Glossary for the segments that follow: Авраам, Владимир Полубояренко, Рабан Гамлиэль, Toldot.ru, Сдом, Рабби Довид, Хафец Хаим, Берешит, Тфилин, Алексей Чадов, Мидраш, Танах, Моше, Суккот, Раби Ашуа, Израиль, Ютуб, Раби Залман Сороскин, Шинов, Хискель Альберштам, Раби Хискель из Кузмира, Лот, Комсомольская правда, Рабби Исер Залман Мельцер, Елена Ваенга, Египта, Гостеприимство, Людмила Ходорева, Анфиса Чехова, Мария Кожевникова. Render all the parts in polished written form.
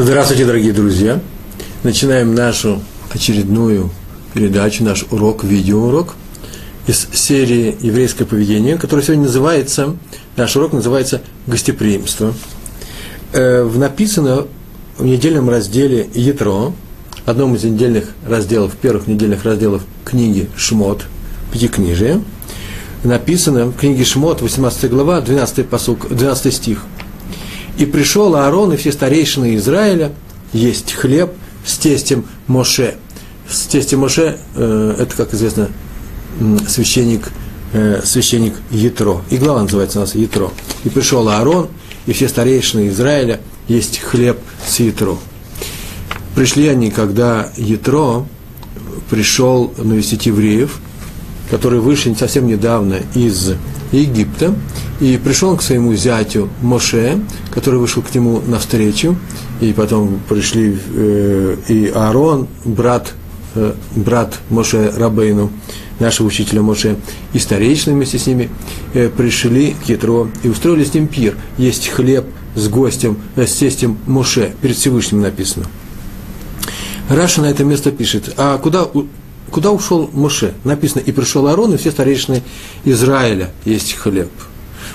Здравствуйте, дорогие друзья! Начинаем нашу очередную передачу, наш урок, видеоурок из серии «Еврейское поведение», который сегодня называется, наш урок называется «Гостеприимство». Написано в недельном разделе «Ятро», одном из недельных разделов, первых недельных разделов книги «Шмот», пятикнижие. Написано в книге «Шмот», 18 глава, 12 стих. «И пришел Аарон и все старейшины Израиля есть хлеб с тестем Моше». С тестем Моше это, как известно, священник Етро. И глава называется у нас Етро. «И пришел Аарон и все старейшины Израиля есть хлеб с Етро». Пришли они, когда Етро пришел навестить евреев, которые вышли совсем недавно из Египта, и пришел к своему зятю Моше, который вышел к нему навстречу, и потом пришли и Аарон, брат Моше Рабейну, нашего учителя Моше, и старейшины вместе с ними пришли к Ятро и устроили с ним пир, есть хлеб с тестем Моше, перед Всевышним написано. Раши на это место пишет, а куда ушел Моше? Написано, и пришел Аарон, и все старейшины Израиля есть хлеб.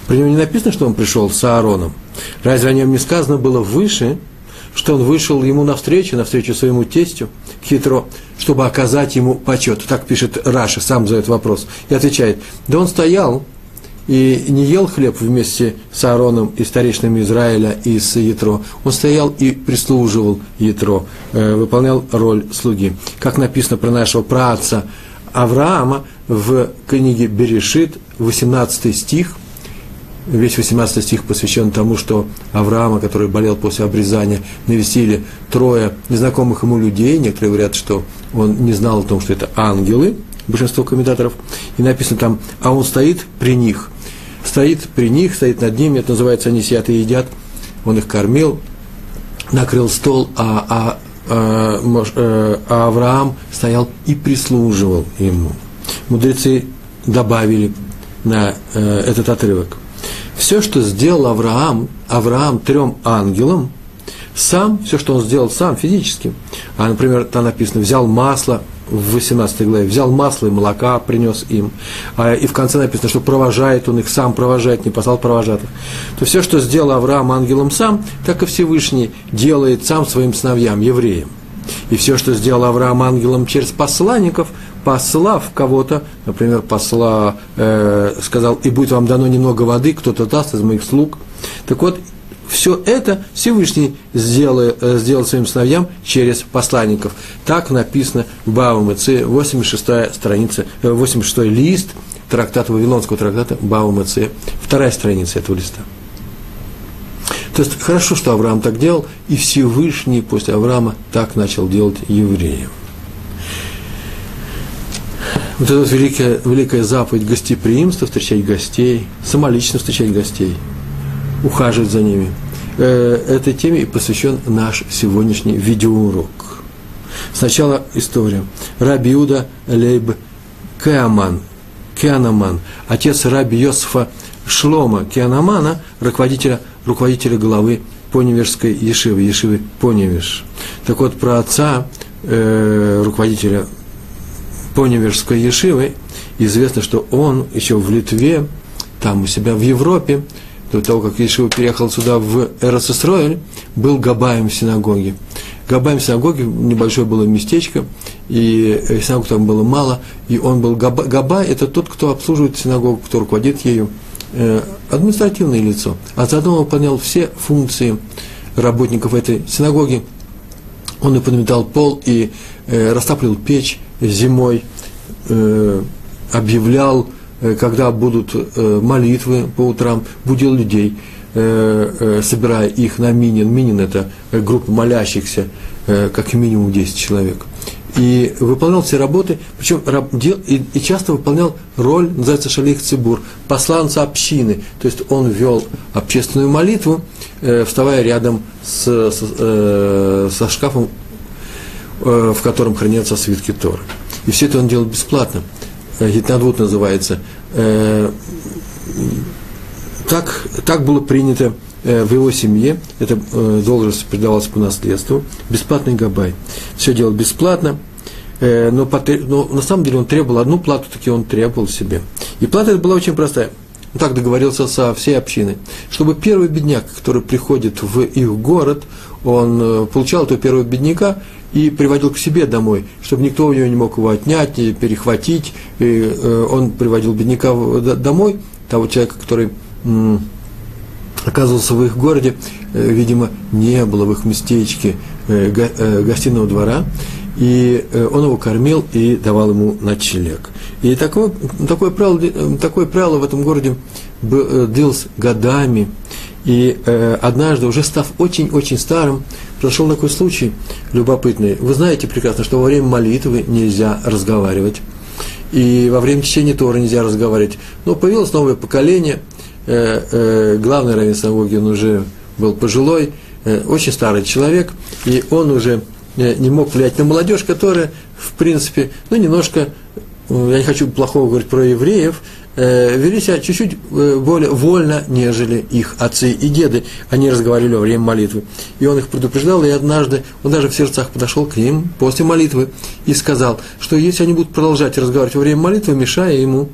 При нем не написано, что он пришел с Аароном. Разве о нем не сказано было выше, что он вышел ему навстречу своему тестю, Ятро, чтобы оказать ему почет? Так пишет Раши, сам задает вопрос. И отвечает, да он стоял и не ел хлеб вместе с Аароном и старейшинами Израиля и с Ятро. Он стоял и прислуживал Ятро, выполнял роль слуги. Как написано про нашего праотца Авраама в книге Берешит, 18 стих. Весь 18 стих посвящен тому, что Авраама, который болел после обрезания, навестили трое незнакомых ему людей. Некоторые говорят, что он не знал о том, что это ангелы, большинство комментаторов. И написано там, а он стоит при них. Стоит над ними, это называется, они сидят и едят. Он их кормил, накрыл стол, а Авраам стоял и прислуживал ему. Мудрецы добавили на этот отрывок. Все, что сделал Авраам трем ангелам, все, что он сделал сам физически, а, например, там написано, взял масло, в 18 главе, взял масло и молока, принес им, и в конце написано, что провожает он их, сам провожает, не послал провожатых, то все, что сделал Авраам ангелом сам, так и Всевышний делает сам своим сыновьям, евреям. И все, что сделал Авраам ангелом через посланников, послав кого-то, например, сказал, и будет вам дано немного воды, кто-то даст из моих слуг. Так вот, все это Всевышний сделал своим сыновьям через посланников. Так написано в Баумыце, 86-я страница, 86-й лист Вавилонского трактата Баумыце, 2-я страница этого листа. То есть, хорошо, что Авраам так делал, и Всевышний после Авраама так начал делать евреев. Вот эта великая заповедь гостеприимства, встречать гостей, самолично встречать гостей, ухаживать за ними. Этой теме и посвящен наш сегодняшний видеоурок. Сначала история. Раби Иуда Лейб Кеанаман, отец раби Йосефа Шлома Кеанамана, руководителя главы Понивирской Ешивы Понивирш. Так вот, про отца руководителя Понивирской Ешивы известно, что он еще в Литве, там у себя в Европе, до того, как Ешива переехал сюда в Эрец-Исроэль, был габаем в синагоге. Габаем в синагоге, небольшое было местечко, и синагог там было мало, и он был габай, это тот, кто обслуживает синагогу, кто руководит ею, административное лицо, а заодно он выполнял все функции работников этой синагоги. Он и подметал пол, и растапливал печь зимой, объявлял, когда будут молитвы по утрам, будил людей, собирая их на минин. Минин – это группа молящихся, как минимум 10 человек. И выполнял все работы, причем и часто выполнял роль, называется шалих цибур, посланца общины. То есть он вел общественную молитву, вставая рядом со шкафом, в котором хранятся свитки Торы. И все это он делал бесплатно. Гитнадвуд называется. Так было принято в его семье, эта должность передавалась по наследству, бесплатный габай. Все делал бесплатно, но на самом деле он требовал одну плату, таки он требовал себе. И плата эта была очень простая. Он так договорился со всей общиной, чтобы первый бедняк, который приходит в их город, он получал этого первого бедняка и приводил к себе домой, чтобы никто у него не мог его отнять, не перехватить. И он приводил бедняка домой, того человека, который оказывался в их городе, видимо, не было в их местечке гостиного двора, и он его кормил и давал ему ночлег. И такое правило в этом городе длилось годами. И однажды, уже став очень-очень старым, произошел такой случай любопытный. Вы знаете прекрасно, что во время молитвы нельзя разговаривать, и во время чтения Торы нельзя разговаривать. Но появилось новое поколение, главный раввин синагоги, он уже был пожилой, очень старый человек, и он уже не мог влиять на молодежь, которая, в принципе, немножко, я не хочу плохого говорить про евреев, вели себя чуть-чуть более вольно, нежели их отцы и деды. Они разговаривали во время молитвы. И он их предупреждал, и однажды он даже в сердцах подошел к ним после молитвы и сказал, что если они будут продолжать разговаривать во время молитвы, мешая ему,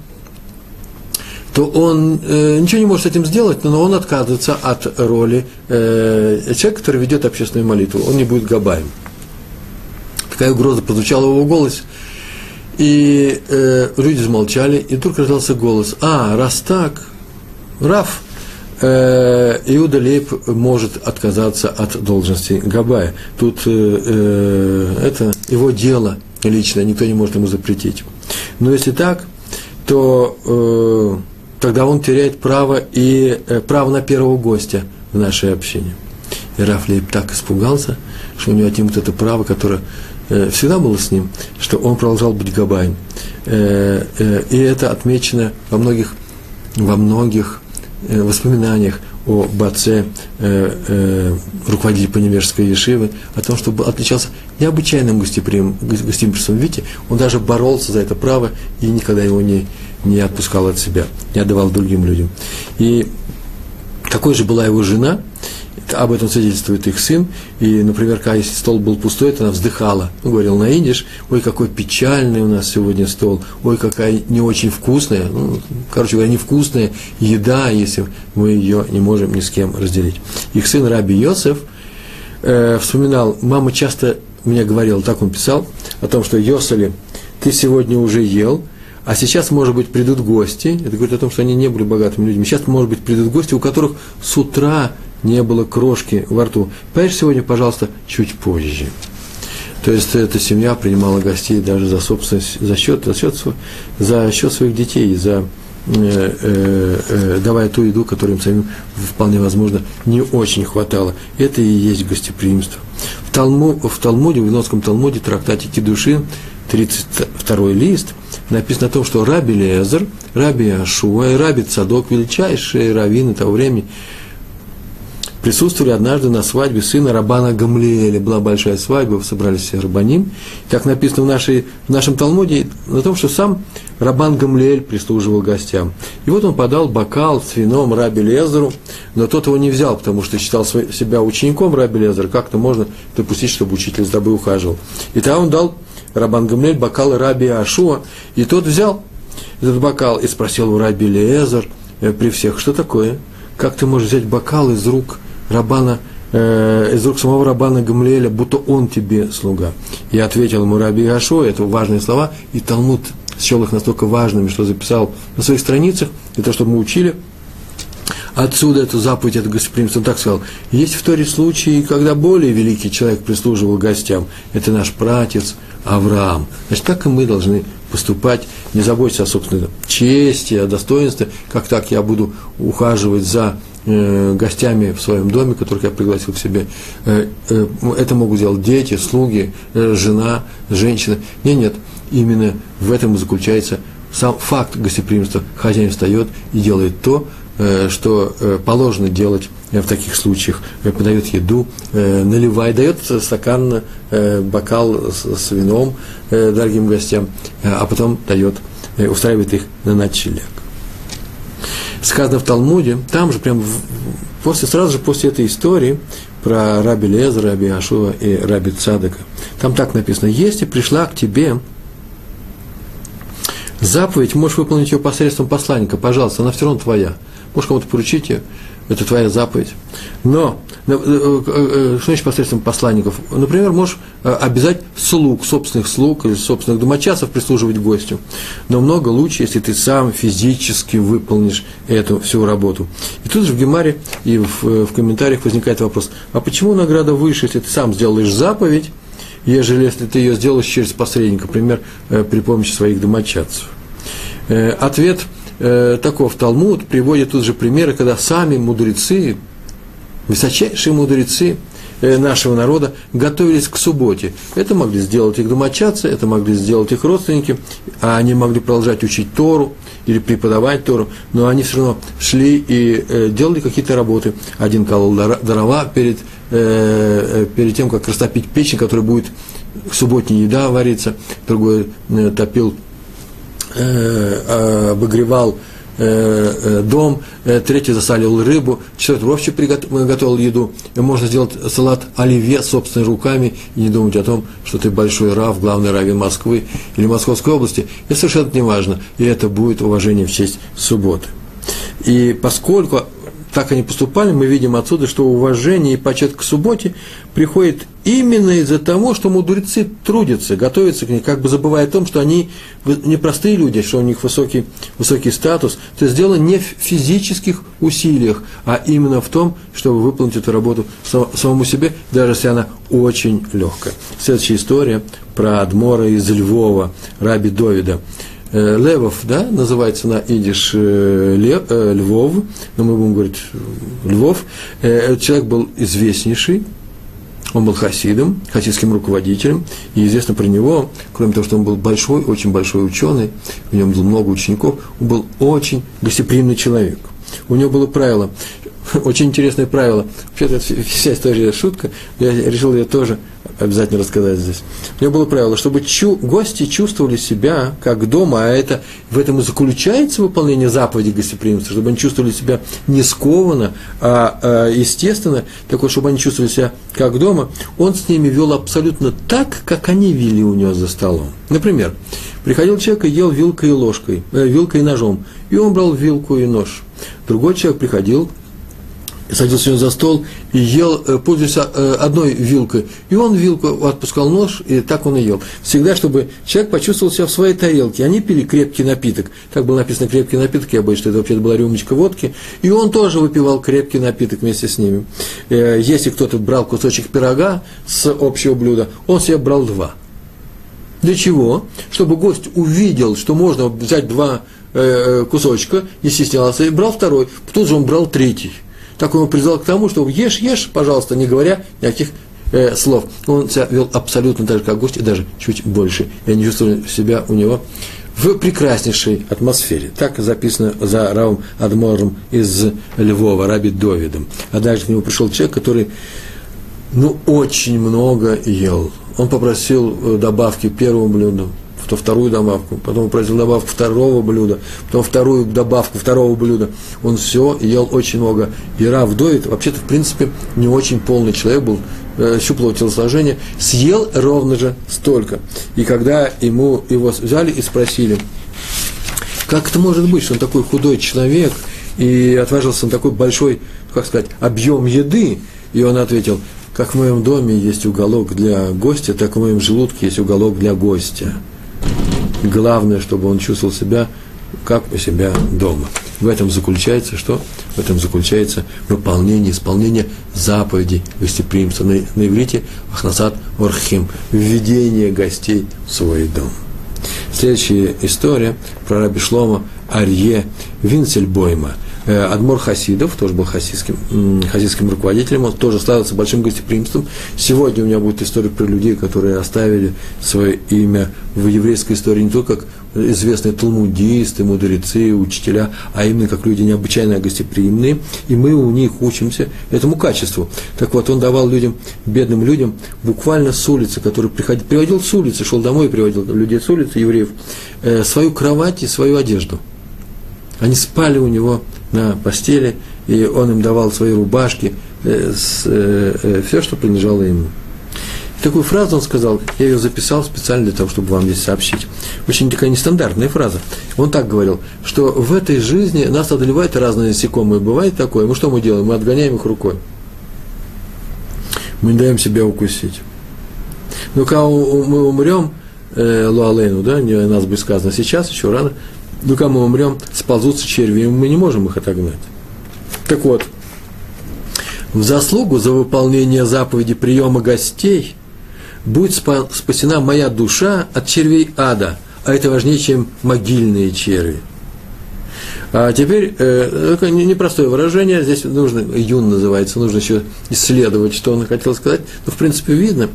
то он ничего не может с этим сделать, но он отказывается от роли человека, который ведет общественную молитву. Он не будет габаем. Такая угроза прозвучала в его голосе. И люди замолчали, и вдруг раздался голос: раз так, Рав, Иуда Лейб может отказаться от должности габая. Тут это его дело личное, никто не может ему запретить. Но если так, то тогда он теряет право на первого гостя в нашей общине. И Рав Лейб так испугался, что у него отнимут это право, которое всегда было с ним, что он продолжал быть габаем. И это отмечено во многих воспоминаниях об отце, руководителя Понивирской Ешивы, о том, что отличался необычайным гостеприимством. Видите, он даже боролся за это право и никогда его не отпускал от себя, не отдавал другим людям. И такой же была его жена, об этом свидетельствует их сын. И, например, когда если стол был пустой, то она вздыхала. Он говорил на идиш: ой, какой печальный у нас сегодня стол, ой, какая не очень вкусная, короче говоря, невкусная еда, если мы ее не можем ни с кем разделить. Их сын Раби Йосеф вспоминал: мама часто мне говорила, так он писал, о том, что Йосали, ты сегодня уже ел, а сейчас, может быть, придут гости. Это говорит о том, что они не были богатыми людьми. Сейчас, может быть, придут гости, у которых с утра не было крошки во рту. Поешь сегодня, пожалуйста, чуть позже. То есть эта семья принимала гостей даже за собственность, за счет своих детей, давая ту еду, которую им самим, вполне возможно, не очень хватало. Это и есть гостеприимство. В Вавилонском Талмуде, трактате Кидушин, 32-й лист, написано о том, что Раби Лезер, Раби Ашуа и Раби Цадок, величайшие раввины того времени, присутствовали однажды на свадьбе сына Рабана Гамлиэля. Была большая свадьба, собрались все рабаним. Как написано в нашем Талмуде, на том, что сам Рабан Гамлиэль прислуживал гостям. И вот он подал бокал с вином Раби Лезеру, но тот его не взял, потому что считал себя учеником Раби Лезера. Как-то можно допустить, чтобы учитель за тобой ухаживал. И тогда он дал Рабан Гамлиэль бокал Раби Ашуа, и тот взял этот бокал и спросил у Раби Лезер при всех: что такое? Как ты можешь взять бокал из рук самого Рабана Гамлиэля, будто он тебе слуга? Я ответил ему Раби Ашуа, это важные слова, и Талмуд счел их настолько важными, что записал на своих страницах, и то, что мы учили, отсюда эту заповедь, это гостеприимство. Он так сказал: есть в Торе случаи, когда более великий человек прислуживал гостям, это наш пратец Авраам. Значит, так и мы должны поступать, не заботиться о собственной чести, о достоинстве. Как так я буду ухаживать за гостями в своем доме, которых я пригласил к себе? Это могут делать дети, слуги, жена, женщина. Нет, именно в этом и заключается сам факт гостеприимства. Хозяин встает и делает то, что положено делать в таких случаях. Подает еду, наливает, дает стакан, бокал с вином дорогим гостям, а потом устраивает их на ночлег. Сказано в Талмуде, там же прямо сразу же после этой истории про Раби Лезера, Раби Ашуа и Раби Цадека. Там так написано: если пришла к тебе заповедь, можешь выполнить ее посредством посланника, пожалуйста, она все равно твоя. Можешь кому-то поручить ее, это твоя заповедь. Но, что значит посредством посланников? Например, можешь обязать слуг, собственных слуг или собственных домочадцев прислуживать гостю. Но много лучше, если ты сам физически выполнишь эту всю работу. И тут же в Гемаре и в комментариях возникает вопрос: а почему награда выше, если ты сам сделаешь заповедь, ежели если ты ее сделаешь через посредника, например, при помощи своих домочадцев? Ответ таков: Талмуд приводит тут же примеры, когда сами мудрецы, высочайшие мудрецы нашего народа готовились к субботе. Это могли сделать их домочадцы, это могли сделать их родственники, а они могли продолжать учить Тору или преподавать Тору, но они все равно шли и делали какие-то работы. Один колол дрова перед тем, как растопить печь, на которой будет субботняя еда вариться, другой топил, обогревал дом, третий засолил рыбу, четвертый вообще приготовил еду. Можно сделать салат оливье собственными руками и не думать о том, что ты большой рав, главный раввин Москвы или Московской области. Это совершенно не важно, и это будет уважение в честь субботы. И поскольку так они поступали, мы видим отсюда, что уважение и почет к субботе приходит именно из-за того, что мудрецы трудятся, готовятся к ней, как бы забывая о том, что они не простые люди, что у них высокий статус. То есть дело не в физических усилиях, а именно в том, чтобы выполнить эту работу самому себе, даже если она очень легкая. Следующая история про адмора из Львова, Рабби Довида. Левов, да, называется на идиш Львов, но мы будем говорить Львов. Этот человек был известнейший, он был хасидом, хасидским руководителем, и известно про него, кроме того, что он был большой, очень большой ученый, у него было много учеников, он был очень гостеприимный человек. У него было правило, очень интересное правило, вообще-то вся история шутка, я решил ее тоже обязательно рассказать здесь. У него было правило, чтобы гости чувствовали себя как дома, а это, в этом и заключается выполнение заповедей гостеприимства, чтобы они чувствовали себя не скованно, а естественно, такое, чтобы они чувствовали себя как дома. Он с ними вел абсолютно так, как они вели у него за столом. Например, приходил человек и ел вилкой и ложкой, вилкой и ножом, и он брал вилку и нож. Другой человек приходил, садился у него за стол и ел, пользуясь одной вилкой. И он вилку отпускал, нож, и так он и ел. Всегда, чтобы человек почувствовал себя в своей тарелке. Они пили крепкий напиток. Так было написано «крепкий напиток», я боюсь, что это вообще-то была рюмочка водки. И он тоже выпивал крепкий напиток вместе с ними. Если кто-то брал кусочек пирога с общего блюда, он себе брал два. Для чего? Чтобы гость увидел, что можно взять два кусочка, не стеснялся, и брал второй. Тут же он брал третий. Так он его призвал к тому, что ешь, пожалуйста, не говоря никаких слов. Он себя вел абсолютно так же, как гость, и даже чуть больше. Я не чувствую себя у него в прекраснейшей атмосфере. Так записано за Равом Адмором из Львова, Рабби Довидом. А дальше к нему пришел человек, который очень много ел. Он попросил добавки первому блюду, то вторую добавку, потом попросил добавку второго блюда, потом вторую добавку второго блюда. Он все ел очень много. И Рав Довид, вообще-то, в принципе, не очень полный человек был, щуплого телосложения, съел ровно же столько. И когда его взяли и спросили, как это может быть, что он такой худой человек, и отважился на такой большой, объем еды, и он ответил: как в моем доме есть уголок для гостя, так в моем желудке есть уголок для гостя. Главное, чтобы он чувствовал себя как у себя дома. В этом заключается что? В этом заключается выполнение, исполнение заповедей гостеприимства. На иврите «Ахнасат орхим» – введение гостей в свой дом. Следующая история про Рабби Шломо Арье Винцельбойма. Адмор хасидов, тоже был хасидским руководителем, он тоже славился большим гостеприимством. Сегодня у меня будет история про людей, которые оставили свое имя в еврейской истории не только как известные талмудисты, мудрецы, учителя, а именно как люди необычайно гостеприимные, и мы у них учимся этому качеству. Так вот, он давал людям, бедным людям, буквально с улицы, который приводил с улицы, шел домой и приводил людей с улицы, евреев, свою кровать и свою одежду. Они спали у него на постели, и он им давал свои рубашки, все, что принадлежало ему. Такую фразу он сказал, я ее записал специально для того, чтобы вам здесь сообщить. Очень такая нестандартная фраза. Он так говорил, что в этой жизни нас одолевают разные насекомые. Бывает такое, мы что мы делаем? Мы отгоняем их рукой. Мы не даем себя укусить. Но когда мы умрем, Луалейну, да, не о нас будет сказано сейчас, еще рано, но когда мы умрем, сползутся черви, и мы не можем их отогнать. Так вот, в заслугу за выполнение заповеди приема гостей будет спасена моя душа от червей ада, а это важнее, чем могильные черви. А теперь, непростое выражение, здесь нужно, Юн называется, нужно еще исследовать, что он хотел сказать, но в принципе видно,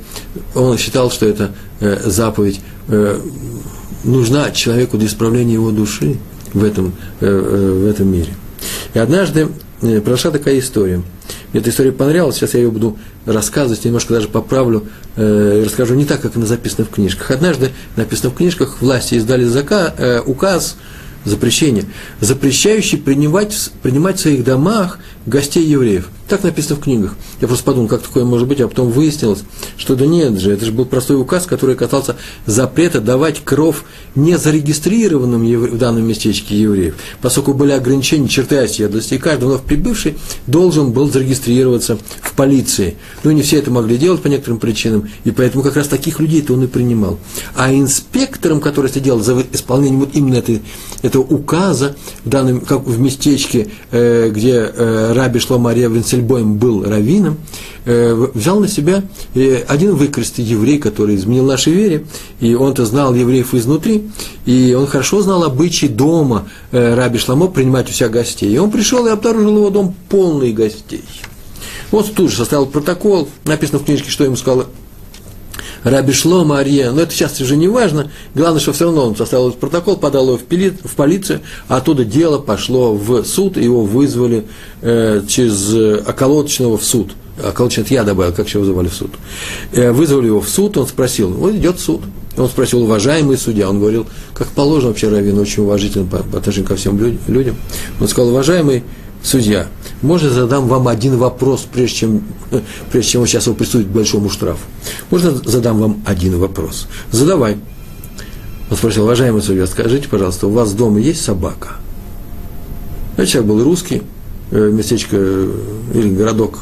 он считал, что эта заповедь нужна человеку для исправления его души в этом мире. И однажды произошла такая история. Мне эта история понравилась, сейчас я ее буду рассказывать, немножко даже поправлю, расскажу не так, как она записана в книжках. Однажды написано в книжках, власти издали указ, запрещение, запрещающий принимать в своих домах гостей евреев. Так написано в книгах. Я просто подумал, как такое может быть, а потом выяснилось, что да нет же, это же был простой указ, который касался запрета давать кров незарегистрированным в данном местечке евреев. Поскольку были ограничения черты оседлости, и каждый вновь прибывший должен был зарегистрироваться в полиции. Ну, не все это могли делать по некоторым причинам, и поэтому как раз таких людей-то он и принимал. А инспектором, который сидел за исполнением вот именно этого указа, как в местечке, где Рабби Шломо Арье Винцельбойм был раввином, взял на себя один выкрестый еврей, который изменил нашей вере, и он-то знал евреев изнутри, и он хорошо знал обычаи дома Рабби Шломо принимать у себя гостей. И он пришел и обнаружил его дом полный гостей. Вот тут же составил протокол, написано в книжке, что ему сказал Рабби Шломо Арье, но это сейчас уже не важно, главное, что все равно он составил этот протокол, подал его в полицию, оттуда дело пошло в суд, его вызвали через околоточного в суд, околоточный я добавил, как еще вызывали в суд, вызвали его в суд, он спросил, вот идет суд, он спросил, уважаемый судья, он говорил, как положено вообще раввин, очень уважительно по отношению ко всем людям, он сказал, уважаемый судья, можно я задам вам один вопрос, прежде чем он сейчас его присудит к большому штрафу? Можно я задам вам один вопрос? Задавай. Он спросил, уважаемый судья, скажите, пожалуйста, у вас дома есть собака? Этот человек был русский, местечко или городок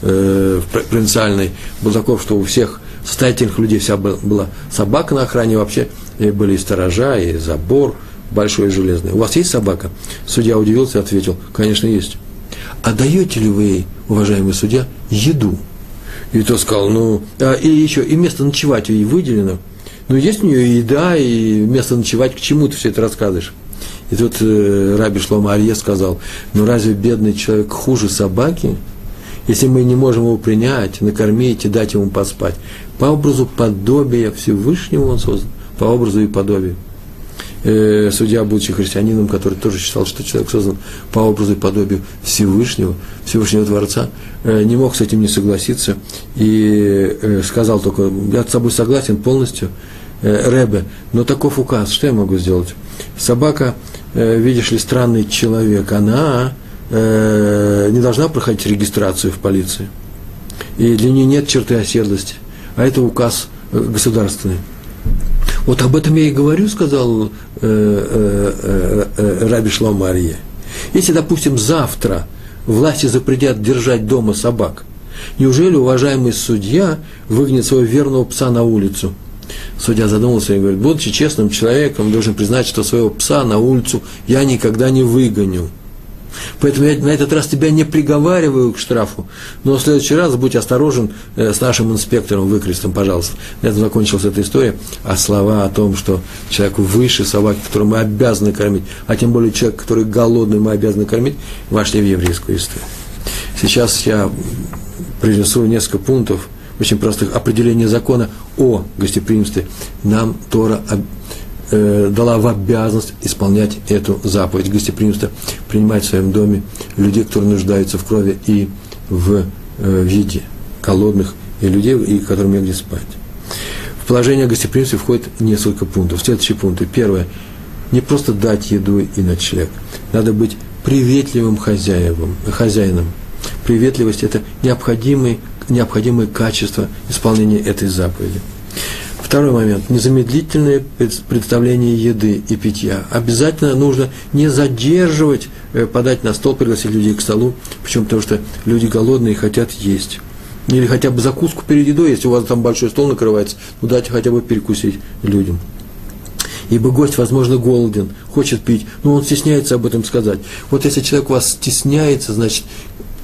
провинциальный был таков, что у всех состоятельных людей вся была собака на охране, вообще были и сторожа, и забор большой и железный. У вас есть собака? Судья удивился и ответил, конечно, есть. А даете ли вы ей, уважаемый судья, еду? И тот сказал, и еще, и место ночевать ей выделено. Ну, есть у нее и еда, и место ночевать, к чему ты все это рассказываешь? И тут Рабби Шломо Арье сказал, разве бедный человек хуже собаки, если мы не можем его принять, накормить и дать ему поспать? По образу подобия Всевышнего он создан, по образу и подобию. Судья, будучи христианином, который тоже считал, что человек создан по образу и подобию Всевышнего Творца, не мог с этим не согласиться и сказал только, я с собой согласен полностью, Ребе, но таков указ, что я могу сделать? Собака, видишь ли, странный человек, она не должна проходить регистрацию в полиции, и для нее нет черты оседлости, а это указ государственный. Вот об этом я и говорю, сказал Рабби Шломо Арье. Если, допустим, завтра власти запретят держать дома собак, неужели уважаемый судья выгонит своего верного пса на улицу? Судья задумался и говорит, будучи честным человеком, должен признать, что своего пса на улицу я никогда не выгоню. Поэтому я на этот раз тебя не приговариваю к штрафу, но в следующий раз будь осторожен с нашим инспектором выкрестом, пожалуйста. На этом закончилась эта история, а слова о том, что человеку выше собаки, которую мы обязаны кормить, а тем более человек, который голодный, мы обязаны кормить, вошли в еврейскую историю. Сейчас я принесу несколько пунктов, очень простых, определение закона о гостеприимстве. Нам Тора дала в обязанность исполнять эту заповедь гостеприимства, принимать в своем доме людей, которые нуждаются в крови и в еде, голодных и людей, и которым негде спать. В положение о гостеприимстве входит несколько пунктов. Следующие пункты. Первое. Не просто дать еду и ночлег. Надо быть приветливым хозяином. Приветливость – это необходимое качество исполнения этой заповеди. Второй момент. Незамедлительное представление еды и питья. Обязательно нужно не задерживать, подать на стол, пригласить людей к столу. Почему? Потому что люди голодные и хотят есть. Или хотя бы закуску перед едой, если у вас там большой стол накрывается, ну дайте хотя бы перекусить людям. Ибо гость, возможно, голоден, хочет пить, но он стесняется об этом сказать. Вот если человек у вас стесняется, значит,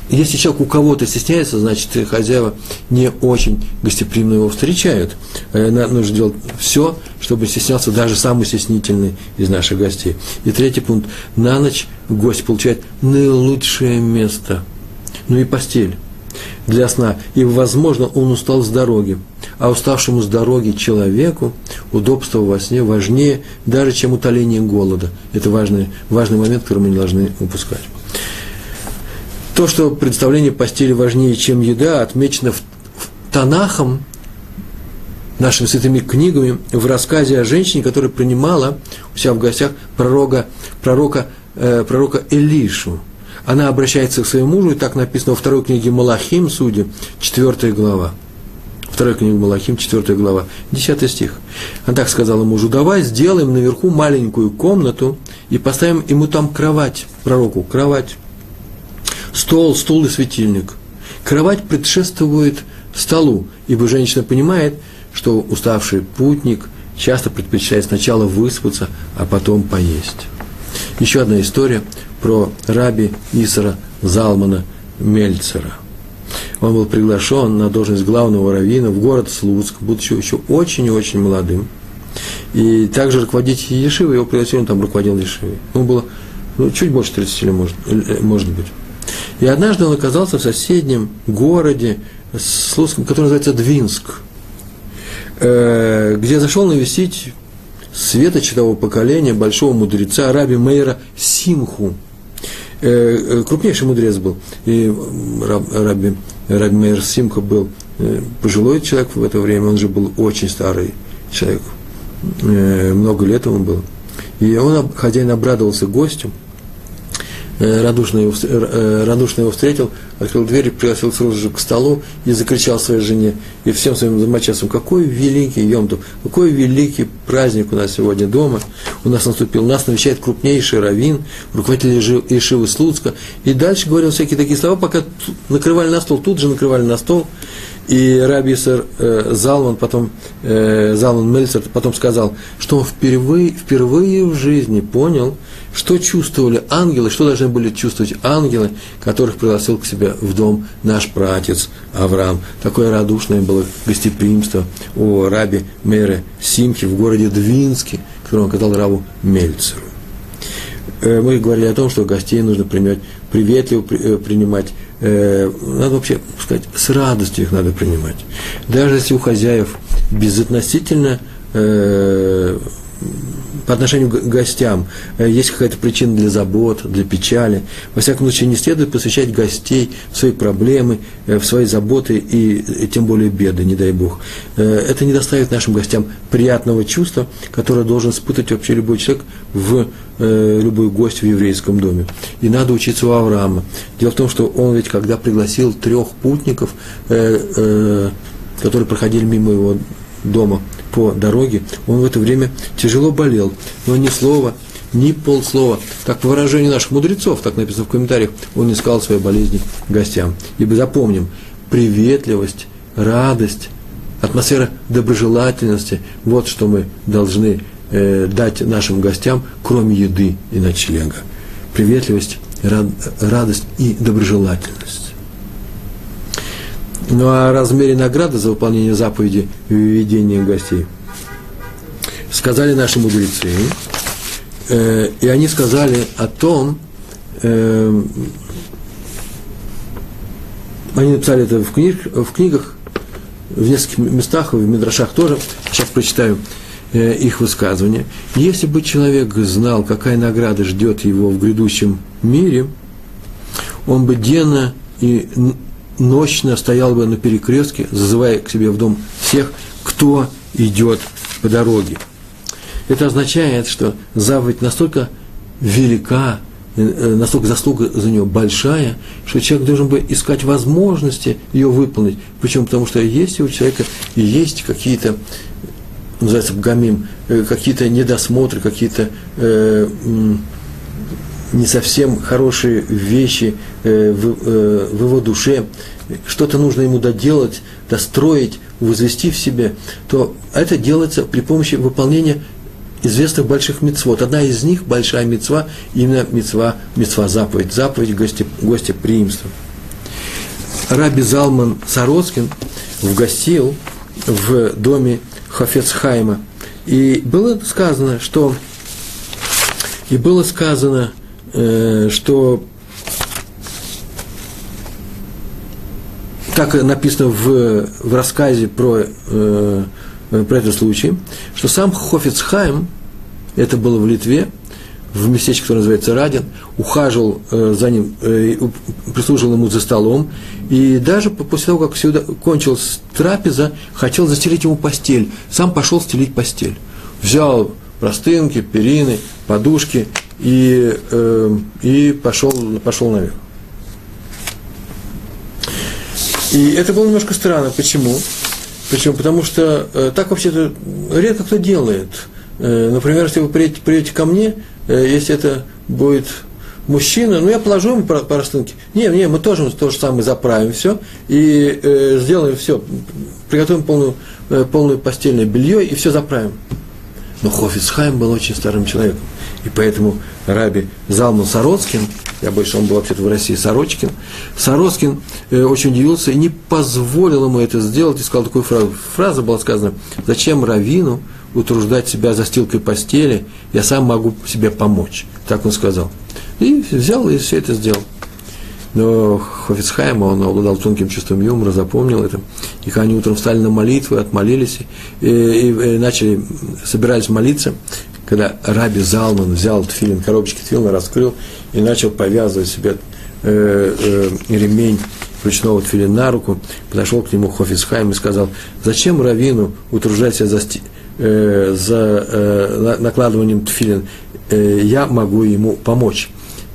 если человек у кого-то стесняется, значит, хозяева не очень гостеприимно его встречают. Нужно делать все, чтобы стеснялся даже самый стеснительный из наших гостей. И третий пункт. На ночь гость получает наилучшее место. Ну и постель для сна. И, возможно, он устал с дороги. А уставшему с дороги человеку удобство во сне важнее даже, чем утоление голода. Это важный момент, который мы не должны упускать. То, что представление постели важнее, чем еда, отмечено в Танахом, нашими святыми книгами, в рассказе о женщине, которая принимала у себя в гостях пророка Элишу. Она обращается к своему мужу, и так написано во второй книге Малахим, Судьи, 4 глава. Вторая книга Малахим, 4 глава, 10 стих. Она так сказала мужу: давай сделаем наверху маленькую комнату и поставим ему там кровать, пророку, кровать, стол, стул и светильник. Кровать предшествует столу, ибо женщина понимает, что уставший путник часто предпочитает сначала выспаться, а потом поесть. Еще одна история про Рабби Исера Залмана Мельцера. Он был приглашен на должность главного раввина в город Слуцк, будучи еще очень и очень молодым. И также руководитель Ешивы, его пригласили, он там руководил Ешивой. Ему было чуть больше 30 лет, может быть. И однажды он оказался в соседнем городе Слуцком, который называется Двинск, где зашел навестить светоча того поколения, большого мудреца, Раби Меира Симху. Крупнейший мудрец был. И Раби Меир Симху был пожилой человек в это время, он же был очень старый человек. Много лет ему было. И он, хозяин, обрадовался гостю, радушно его встретил, открыл дверь, пригласил сразу же к столу и закричал своей жене и всем своим домочадцам: какой великий Йом-Тов, какой великий праздник у нас сегодня дома, у нас наступил, нас навещает крупнейший раввин, руководитель Ешивы Слуцка. И дальше говорил всякие такие слова, пока тут же накрывали на стол. И Рабби Исер Залман Мельцер потом сказал, что он впервые в жизни понял, что чувствовали ангелы, что должны были чувствовать ангелы, которых пригласил к себе в дом наш праотец Авраам. Такое радушное было гостеприимство у Рабби Меира Симхи в городе Двинске, который он оказал Рабу Мельцеру. Мы говорили о том, что гостей нужно приветливо принимать, надо вообще сказать, с радостью их надо принимать. Даже если у хозяев безотносительно по отношению к гостям есть какая-то причина для забот, для печали, во всяком случае не следует посвящать гостей в свои проблемы, в свои заботы и тем более беды, не дай Бог. Это не доставит нашим гостям приятного чувства, которое должен испытывать вообще любой человек, любой гость в еврейском доме. И надо учиться у Авраама. Дело в том, что он ведь, когда пригласил 3 путников, которые проходили мимо его дома по дороге, он в это время тяжело болел, но ни слова, ни полслова, как по выражению наших мудрецов, так написано в комментариях, он не сказал своей болезни гостям. Ибо запомним, приветливость, радость, атмосфера доброжелательности – вот что мы должны дать нашим гостям, кроме еды и ночлега. Приветливость, радость и доброжелательность. Ну, а о размере награды за выполнение заповеди введения гостей сказали наши мудрецы, и они сказали о том, они написали это в книгах, в нескольких местах, в мидрашах тоже, сейчас прочитаю их высказывания. Если бы человек знал, какая награда ждет его в грядущем мире, он бы денно и ночно стоял бы на перекрестке, зазывая к себе в дом всех, кто идет по дороге. Это означает, что заповедь настолько велика настолько заслуга за нее большая, что человек должен бы искать возможности ее выполнить. Почему? Потому что есть у человека есть какие-то, называется пгамим, какие-то недосмотры, какие-то не совсем хорошие вещи в его душе, что-то нужно ему доделать, достроить, возвести в себе, то это делается при помощи выполнения известных больших мицвот. Одна из них, большая мицва, именно мицва-заповедь, заповедь гостеприимства. Раби Залман Сороскин гостил в доме Хафец Хаима. И было сказано, что так написано в рассказе про этот случай, что сам Хафец Хаим, это было в Литве, в местечке, которое называется Радин, ухаживал за ним, прислуживал ему за столом, и даже после того, как сюда кончилась трапеза, хотел застелить ему постель, сам пошел стелить постель. Взял простынки, перины, подушки и пошел наверх. И это было немножко странно. Почему? Потому что так вообще-то редко кто делает. Например, если вы придете ко мне, если это будет мужчина, я положу ему простынки. Не, мы тоже то же самое заправим все и сделаем все, приготовим полное постельное белье и все заправим. Но Хафец Хаим был очень старым человеком. И поэтому Рабби Залман Сороскин, я больше он был вообще-то в России Сороскин очень удивился и не позволил ему это сделать, и сказал такую фразу. Фраза была сказана: «Зачем раввину утруждать себя застилкой постели? Я сам могу себе помочь». Так он сказал. И взял и все это сделал. Но Хафец Хаим, он обладал тонким чувством юмора, запомнил это. И когда они утром встали на молитвы, отмолились, и собирались молиться, когда Рабби Залман взял тфилин, коробочки тфилина, раскрыл и начал повязывать себе ремень ручного тфилина на руку, подошел к нему Хафец Хаим и сказал: «Зачем раввину утруждать себя за накладыванием тфилин? Я могу ему помочь.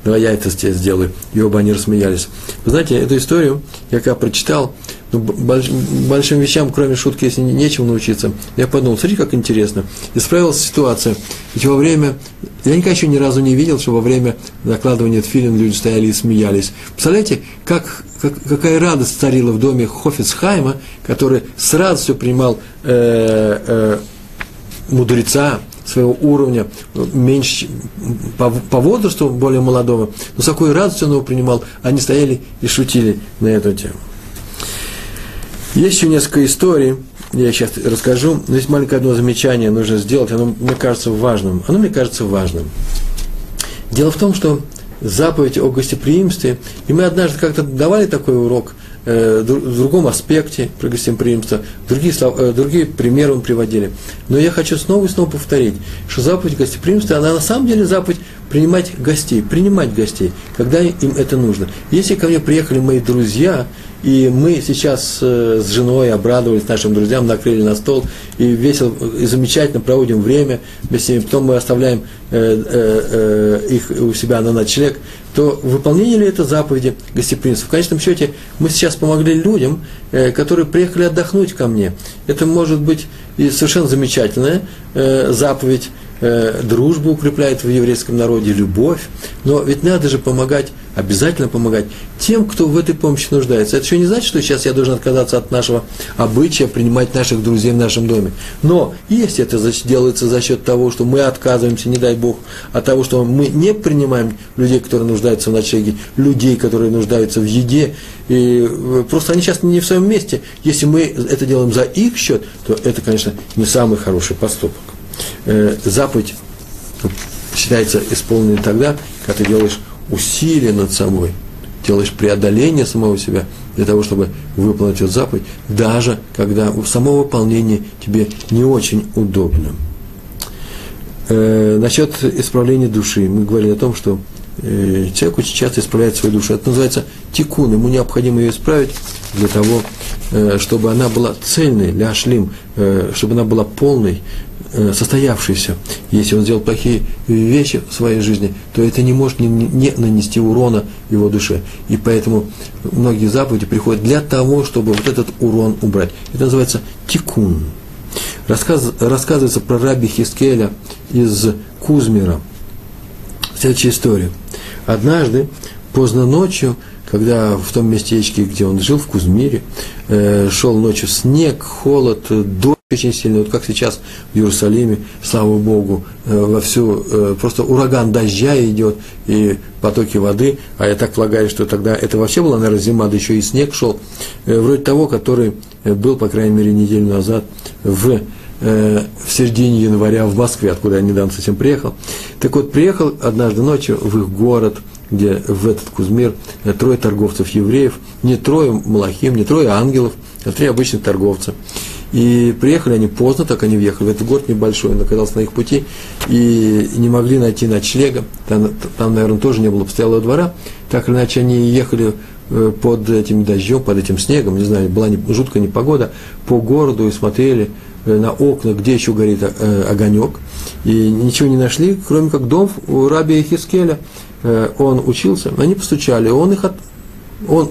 Давай я это тебе сделаю». И оба они рассмеялись. Вы знаете, эту историю я когда прочитал, большим вещам, кроме шутки, если нечем научиться, я подумал, смотри, как интересно. Исправилась ситуация. Ведь во время, я никогда еще ни разу не видел, что во время накладывания тфилин люди стояли и смеялись. Представляете, какая радость царила в доме Хафец Хаима, который с радостью принимал мудреца своего уровня, меньше по возрасту, более молодого, но с такой радостью он его принимал, они стояли и шутили на эту тему. Есть еще несколько историй, я сейчас расскажу, но есть маленькое одно замечание нужно сделать, оно мне кажется важным. Дело в том, что заповедь о гостеприимстве, и мы однажды как-то давали такой урок в другом аспекте про гостеприимство, другие примеры мы приводили. Но я хочу снова и снова повторить, что заповедь гостеприимства, она на самом деле заповедь принимать гостей, когда им это нужно. Если ко мне приехали мои друзья, и мы сейчас с женой обрадовались нашим друзьям, накрыли на стол, и весело, и замечательно проводим время вместе с ними, потом мы оставляем их у себя на ночлег, то выполнение ли это заповеди гостеприимства? В конечном счете, мы сейчас помогли людям, которые приехали отдохнуть ко мне. Это может быть и совершенно замечательная заповедь, дружбу укрепляет в еврейском народе, любовь, но ведь надо же помогать, обязательно помогать тем, кто в этой помощи нуждается. Это еще не значит, что сейчас я должен отказаться от нашего обычая принимать наших друзей в нашем доме. Но если это делается за счет того, что мы отказываемся, не дай Бог, от того, что мы не принимаем людей, которые нуждаются в ночлеге, людей, которые нуждаются в еде, и просто они сейчас не в своем месте, если мы это делаем за их счет, то это, конечно, не самый хороший поступок. Заповедь считается исполненной тогда, когда ты делаешь усилия над собой, делаешь преодоление самого себя для того, чтобы выполнить эту заповедь, даже когда само выполнение тебе не очень удобно. Насчет исправления души. Мы говорили о том, что человек очень часто исправляет свою душу. Это называется тикун. Ему необходимо ее исправить для того, чтобы она была цельной, ляшлим, чтобы она была полной, состоявшейся. Если он сделал плохие вещи в своей жизни, то это не может не нанести урона его душе. И поэтому многие заповеди приходят для того, чтобы вот этот урон убрать. Это называется тикун. Рассказывается про раби Хискеля из Кузмира. Следующая история. Однажды, поздно ночью, когда в том местечке, где он жил, в Кузмире, шел ночью снег, холод, дождь очень сильный, вот как сейчас в Иерусалиме, слава Богу, вовсю просто ураган дождя идет, и потоки воды, а я так полагаю, что тогда это вообще была, наверное, зима, да еще и снег шел, вроде того, который был, по крайней мере, неделю назад в середине января в Москве, откуда я недавно совсем приехал. Так вот, приехал однажды ночью в их город, где в этот Кузмир трое торговцев-евреев, не трое малахим, не трое ангелов, а три обычных торговца. И приехали они поздно, так они въехали в этот город небольшой, он оказался на их пути, и не могли найти ночлега, там наверное, тоже не было постоялого двора, так или иначе они ехали под этим дождем, под этим снегом, не знаю, была жуткая непогода, по городу и смотрели на окна, где еще горит огонек, и ничего не нашли, кроме как дом у раби Хискеля. Он учился, они постучали, он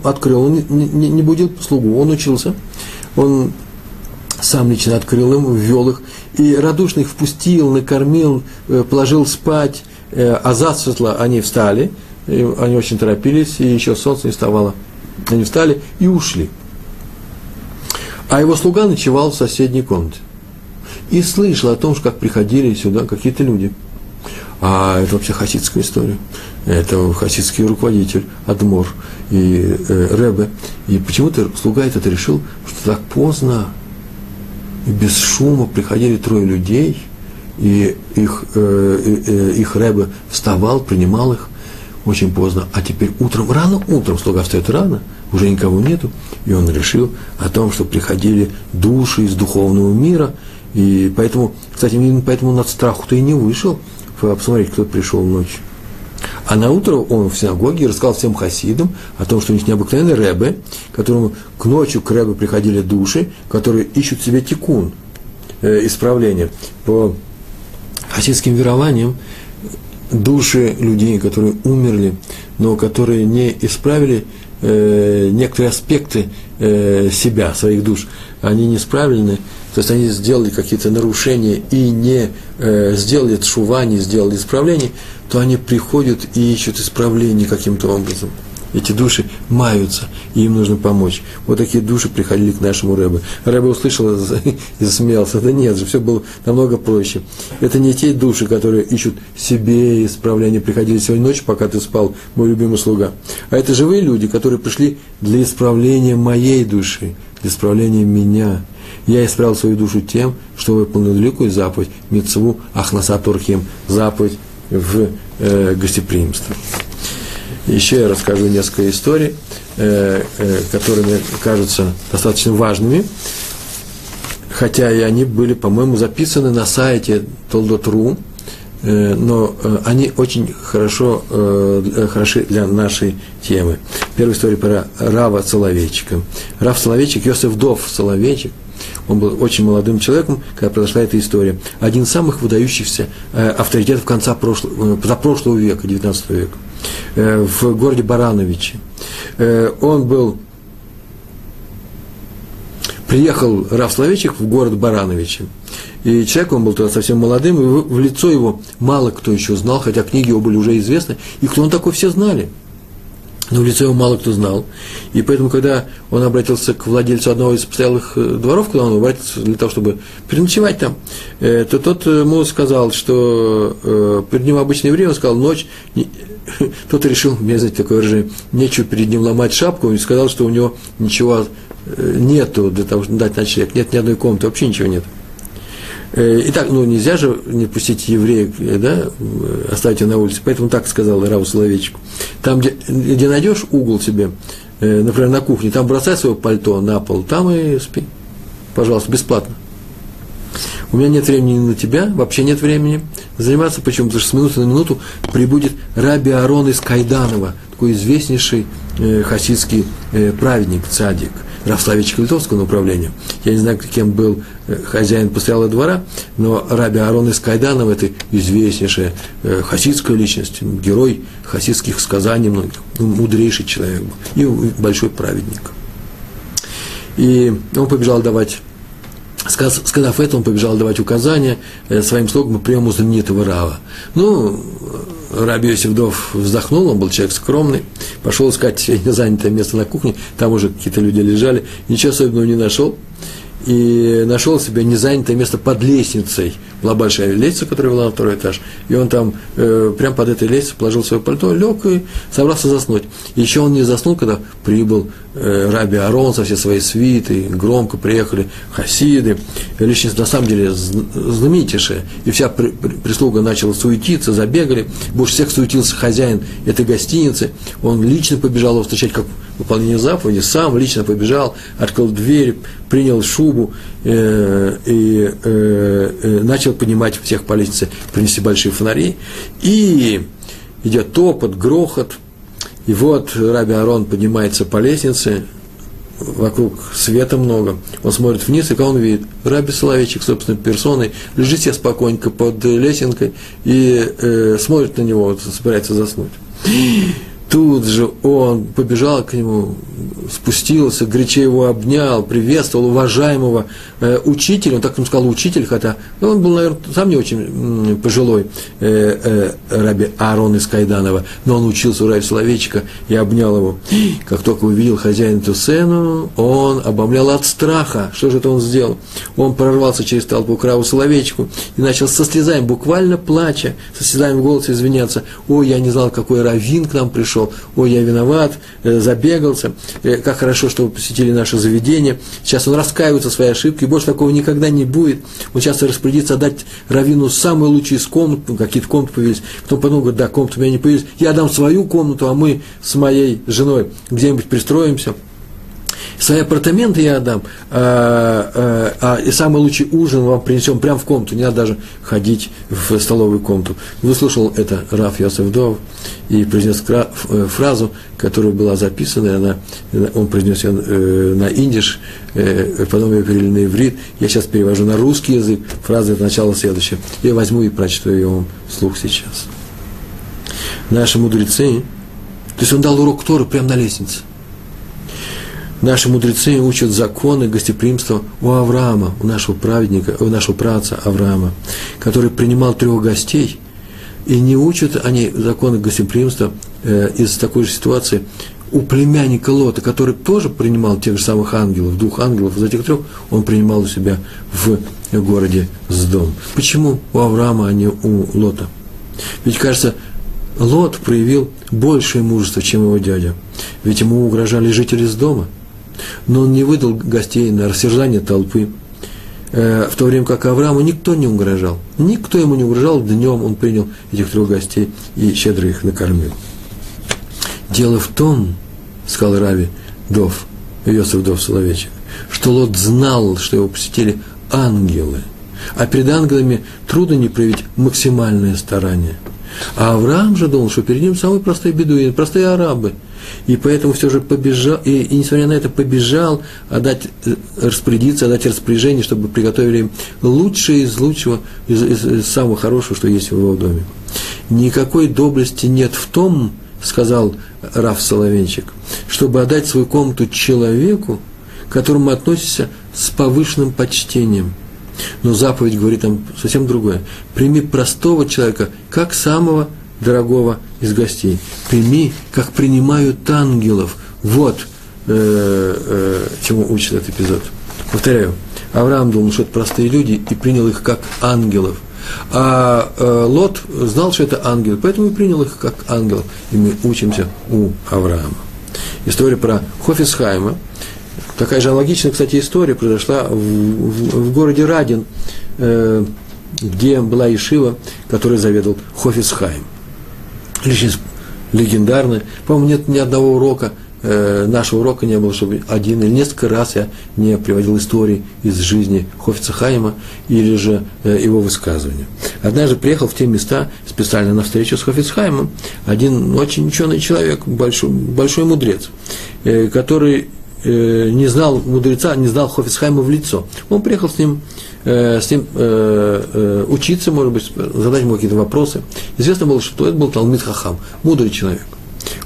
открыл, он не будил слугу, он учился, он сам лично открыл им, ввел их, и радушно их впустил, накормил, положил спать, а засветло они встали, они очень торопились, и еще солнце не вставало, они встали и ушли. А его слуга ночевал в соседней комнате и слышал о том, как приходили сюда какие-то люди. А это вообще хасидская история. Это хасидский руководитель, адмор и ребе. И почему-то слуга этот решил, что так поздно и без шума приходили трое людей, и их ребе вставал, принимал их очень поздно. А теперь утром, рано утром, слуга встает рано, уже никого нету, и он решил о том, что приходили души из духовного мира. И поэтому, кстати, именно поэтому он от страху-то и не вышел посмотреть, кто пришел ночью. А наутро он в синагоге рассказал всем хасидам о том, что у них необыкновенный ребе, которому к ночью к ребе приходили души, которые ищут себе тикун, исправление. По хасидским верованиям души людей, которые умерли, но которые не исправили некоторые аспекты себя, своих душ, они не исправлены, то есть они сделали какие-то нарушения и не сделали тшува, не сделали исправлений, то они приходят и ищут исправление каким-то образом. Эти души маются, и им нужно помочь. Вот такие души приходили к нашему ребе. Ребе услышал и засмеялся. Да нет же, все было намного проще. Это не те души, которые ищут себе исправления, приходили сегодня ночью, пока ты спал, мой любимый слуга. А это живые люди, которые пришли для исправления моей души, для исправления меня. Я исправил свою душу тем, что выполнил великую заповедь мицву ахнасат урхим, заповедь в гостеприимстве. Еще я расскажу несколько историй, которые мне кажутся достаточно важными, хотя и они были, по-моему, записаны на сайте Toldot.ru, но они очень хороши для нашей темы. Первая история про Рава Соловейчика. Рав Соловейчик, Йосеф Дов Соловейчик, он был очень молодым человеком, когда произошла эта история. Один из самых выдающихся авторитетов конца прошлого века, 19 века. В городе Барановичи. Он был... Приехал Рав Соловейчик в город Барановичи. И человек, он был тогда совсем молодым, и в лицо его мало кто еще знал, хотя книги его были уже известны, и кто он такой, все знали. Но в лицо его мало кто знал. И поэтому, когда он обратился к владельцу одного из постоялых дворов, куда он обратился для того, чтобы переночевать там, то тот ему сказал, что перед ним обычное время, он сказал, ночь... Тот решил, мне, знаете, такое выражение, нечего перед ним ломать шапку, и сказал, что у него ничего нету для того, чтобы дать ночлег. Нет ни одной комнаты, вообще ничего нет. И так, ну, нельзя же не пустить еврея, да, оставить его на улице. Поэтому так сказал Раву Соловейчику. Там, где найдешь угол себе, например, на кухне, там бросай свое пальто на пол, там и спи. Пожалуйста, бесплатно. У меня нет времени на тебя, вообще нет времени. заниматься. Почему? Потому что с минуты на минуту прибудет Рабби Арон из Кайданова, такой известнейший хасидский праведник, цадик, Рава Соловейчика литовского направления. Я не знаю, кем был хозяин постоялого двора, но Рабби Арон из Кайданова – это известнейшая хасидская личность, герой хасидских сказаний многих, мудрейший человек был и большой праведник. И он побежал давать, сказав это, он побежал давать указания своим слугам по приему знаменитого Рава. Ну, Рабби Довид вздохнул, он был человек скромный, пошел искать занятое место на кухне, там уже какие-то люди лежали, ничего особенного не нашел, и нашел себе незанятое место под лестницей. Была большая лестница, которая вела на второй этаж, и он там прямо под этой лестницей положил свое пальто, лег и собрался заснуть. Еще он не заснул, когда прибыл Рабби Арон со всей своей свитой, громко приехали хасиды, личность на самом деле знаменитейшая, и вся прислуга начала суетиться, забегали, больше всех суетился хозяин этой гостиницы, он лично побежал его встречать как выполнение заповеди, сам лично побежал, открыл дверь, принял шубу и начал поднимать всех по лестнице, принесли большие фонари, и идет топот, грохот. И вот Рабби Арон поднимается по лестнице, вокруг света много, он смотрит вниз, и кого он видит? Рабби Соловейчик, собственной персоной, лежит себе спокойненько под лесенкой и смотрит на него, вот, собирается заснуть. Тут же он побежал к нему, спустился, горячо его обнял, приветствовал уважаемого учителя, он так ему сказал учитель, хотя ну, он был, наверное, сам не очень пожилой Рабби Арон из Кайданова, но он учился у Рабби Соловейчика и обнял его. Как только увидел хозяин эту сцену, он обомлел от страха. Что же это он сделал? Он прорвался через толпу к Рабби Соловейчику и начал со слезами, буквально плача, со слезами в голосе извиняться. «Ой, я не знал, какой раввин к нам пришел. Ой, я виноват, забегался, как хорошо, что вы посетили наше заведение». Сейчас он раскаивается в своей ошибке, больше такого никогда не будет. Он сейчас распорядится отдать раввину самые лучшие из комнат, ну, какие-то комнаты появились, потом подумал, да, комнаты у меня не появились, я дам свою комнату, а мы с моей женой где-нибудь пристроимся. Свои апартаменты я отдам, и самый лучший ужин вам принесем прямо в комнату, не надо даже ходить в столовую комнату. Выслушал это Рав Йосеф Дов и произнес фразу, которая была записана, он произнес ее на идиш, потом ее перевели на иврит, я сейчас перевожу на русский язык, фраза от начала следующая, я возьму и прочту ее вам вслух сейчас. Наши мудрецы, то есть он дал урок Торы прямо на лестнице. Наши мудрецы учат законы гостеприимства у Авраама, у нашего праведника, у нашего праотца Авраама, который принимал 3 гостей, и не учат они законы гостеприимства из такой же ситуации у племянника Лота, который тоже принимал тех же самых ангелов, 2 ангелов, из этих 3 он принимал у себя в городе Сдом. Почему у Авраама, а не у Лота? Ведь, кажется, Лот проявил большее мужество, чем его дядя, ведь ему угрожали жители Сдома. Но он не выдал гостей на рассержание толпы, в то время как Аврааму никто не угрожал. Никто ему не угрожал, днем он принял этих 3 гостей и щедро их накормил. «Дело в том, — сказал Рабби Йосеф Дов Соловейчик, — что Лот знал, что его посетили ангелы, а перед ангелами трудно не проявить максимальное старание. А Авраам же думал, что перед ним самые простые бедуины, простые арабы, и поэтому все же побежал, и несмотря на это побежал отдать распоряжение, чтобы приготовили им лучшее из лучшего, из самого хорошего, что есть в его доме. Никакой доблести нет в том, — сказал Рав Соловейчик, — чтобы отдать свою комнату человеку, к которому относишься с повышенным почтением. Но заповедь говорит там совсем другое. Прими простого человека, как самого дорогого из гостей. Прими, как принимают ангелов. Вот чему учит этот эпизод. Повторяю, Авраам думал, что это простые люди, и принял их как ангелов. А Лот знал, что это ангелы, поэтому и принял их как ангелов. И мы учимся у Авраама. История про Хафец Хаима. Такая же аналогичная, кстати, история произошла в городе Радин, где была ешива, которой заведовал Хафец Хаим. Личность легендарная. По-моему, нет ни одного урока нашего урока не было, чтобы один или несколько раз я не приводил истории из жизни Хафеца Хаима или же его высказывания. Однажды приехал в те места специально на встречу с Хафец Хаимом один очень ученый человек, большой мудрец, который не знал мудреца, не знал Хафец Хаима в лицо. Он приехал с ним учиться, может быть, задать ему какие-то вопросы. Известно было, что это был Талмид Хахам, мудрый человек.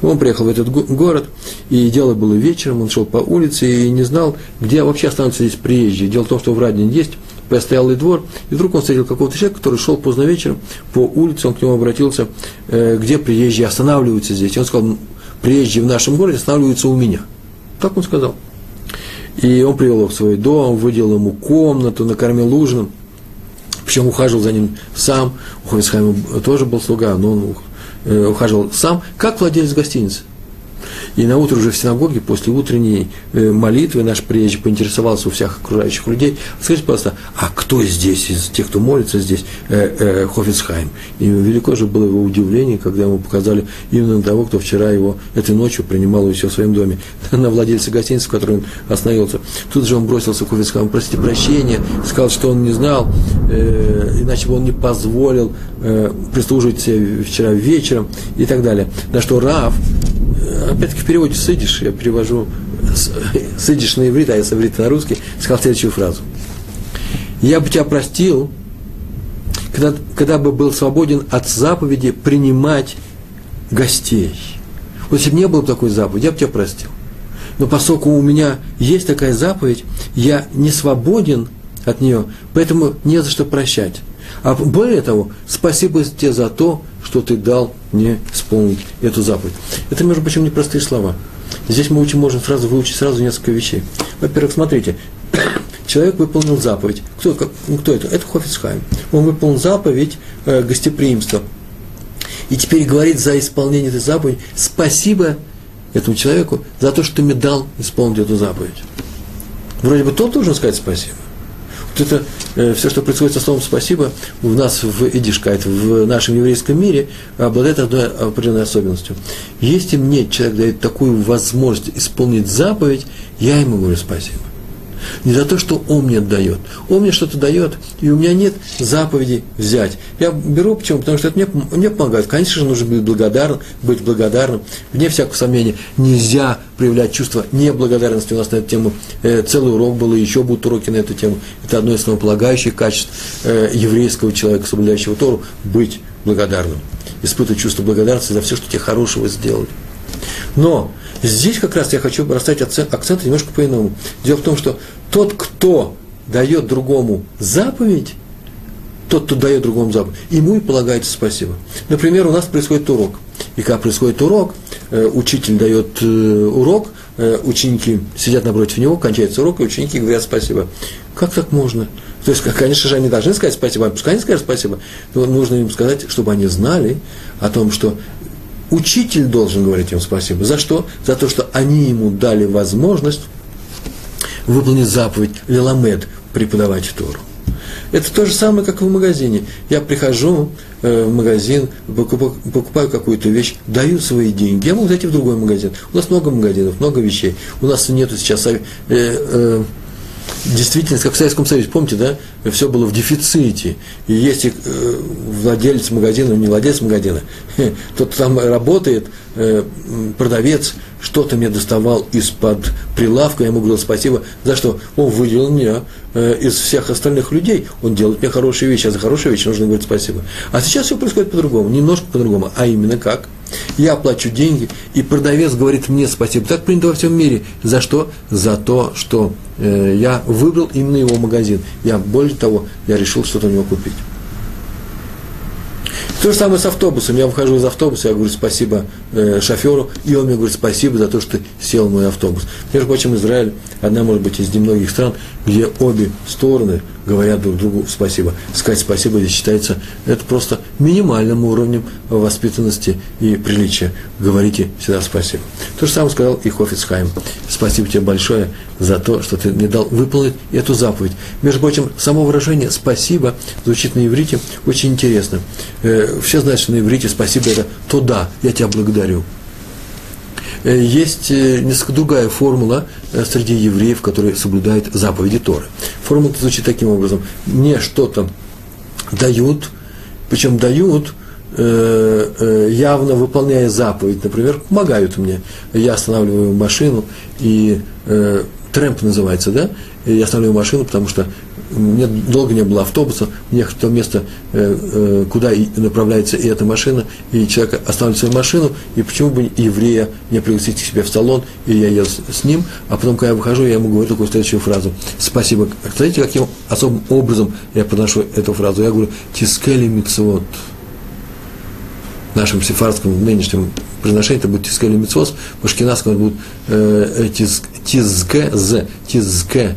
Он приехал в этот город, и дело было вечером, он шел по улице и не знал, где вообще останутся здесь приезжие. Дело в том, что в Радине есть постоялый двор, и вдруг он встретил какого-то человека, который шел поздно вечером по улице, он к нему обратился, где приезжие останавливаются здесь. И он сказал, приезжие в нашем городе останавливаются у меня. Так он сказал. И он привел его в свой дом, выделал ему комнату, накормил ужином, причем ухаживал за ним сам. У Хафец Хаима тоже был слуга, но он ухаживал сам, как владелец гостиницы. И на утро уже в синагоге, после утренней молитвы, наш приезжий поинтересовался у всех окружающих людей. Скажите, пожалуйста, а кто здесь из тех, кто молится здесь, Хафец Хаим? И велико же было его удивление, когда ему показали именно того, кто вчера его этой ночью принимал у себя в своем доме, на владельца гостиницы, в которой он остановился. Тут же он бросился к Хафец Хаиму, простите прощения, сказал, что он не знал, иначе бы он не позволил прислуживать себе вчера вечером и так далее. На что Рав, опять-таки в переводе с идиш, я перевожу с идиш на иврит, а я с иврита на русский, сказал следующую фразу. Я бы тебя простил, когда бы был свободен от заповеди принимать гостей. Вот если бы не было такой заповеди, я бы тебя простил. Но поскольку у меня есть такая заповедь, я не свободен от нее, поэтому не за что прощать. А более того, спасибо тебе за то, что ты дал мне исполнить эту заповедь. Это, между прочим, непростые слова. Здесь мы можем выучить сразу несколько вещей. Во-первых, смотрите, человек выполнил заповедь. Кто это? Это Хафец Хаим. Он выполнил заповедь гостеприимства. И теперь говорит за исполнение этой заповеди спасибо этому человеку за то, что ты мне дал исполнить эту заповедь. Вроде бы тот должен сказать спасибо. Вот это все, что происходит со словом «спасибо», у нас в идишкайт, в нашем еврейском мире, обладает одной определенной особенностью. Если мне человек дает такую возможность исполнить заповедь, я ему говорю «спасибо». Не за то, что он мне дает. Он мне что-то дает, и у меня нет заповеди взять. Я беру, почему? Потому что это мне помогает. Конечно же, нужно быть благодарным. Вне всякого сомнения, нельзя проявлять чувство неблагодарности. У нас на эту тему целый урок был, и еще будут уроки на эту тему. Это одно из основополагающих качеств еврейского человека, соблюдающего Тору, быть благодарным. Испытывать чувство благодарности за все, что тебе хорошего сделали. Но здесь как раз я хочу расставить акцент немножко по-иному. Дело в том, что тот, кто дает другому заповедь, ему и полагается спасибо. Например, у нас происходит урок. И когда происходит урок, учитель дает урок, ученики сидят напротив него, кончается урок, и ученики говорят спасибо. Как так можно? То есть, конечно же, они должны сказать спасибо, пускай они скажут спасибо, но нужно им сказать, чтобы они знали о том, что учитель должен говорить им спасибо. За что? За то, что они ему дали возможность выполнить заповедь Леламед, преподавать Тору. Это то же самое, как и в магазине. Я прихожу в магазин, покупаю какую-то вещь, даю свои деньги. Я могу зайти в другой магазин. У нас много магазинов, много вещей. У нас нету сейчас... Действительность, как в Советском Союзе, помните, да, все было в дефиците. И если владелец магазина, не владелец магазина, тот там работает, продавец что-то мне доставал из-под прилавка, я ему говорил спасибо, за что он выделил меня из всех остальных людей, он делает мне хорошие вещи, а за хорошие вещи нужно говорить спасибо. А сейчас все происходит по-другому, немножко по-другому, а именно как? Я плачу деньги, и продавец говорит мне спасибо. Так принято во всем мире. За что? За то, что я выбрал именно его магазин. Более того, я решил что-то у него купить. То же самое с автобусом. Я выхожу из автобуса, я говорю спасибо шоферу, и он мне говорит спасибо за то, что ты сел в мой автобус. Между прочим, Израиль одна, может быть, из немногих стран, где обе стороны говорят друг другу спасибо. Сказать спасибо здесь считается, это просто минимальным уровнем воспитанности и приличия. Говорите всегда спасибо. То же самое сказал и Хафец Хаим. Спасибо тебе большое за то, что ты мне дал выполнить эту заповедь. Между прочим, само выражение «спасибо» звучит на иврите очень интересно. Все знают, что на иврите «спасибо» – это «туда», «я тебя благодарю». есть несколько другая формула среди евреев, которые соблюдают заповеди Торы. Формула звучит таким образом. Мне что-то дают, причем дают, явно выполняя заповедь. Например, помогают мне. Я останавливаю машину, и трэмп называется, да? Я останавливаю машину, потому что мне долго не было автобуса, мне в то место, куда направляется и эта машина, и человек оставляет свою машину, и почему бы еврея не пригласить к себе в салон, и я еду с ним, а потом, когда я выхожу, я ему говорю такую следующую фразу. Спасибо. Знаете, каким особым образом я подношу эту фразу? Я говорю, тискели мицвот. В нашем сефардском нынешнем произношении это будет тискели мицвот, в ашкеназском это будет тизке.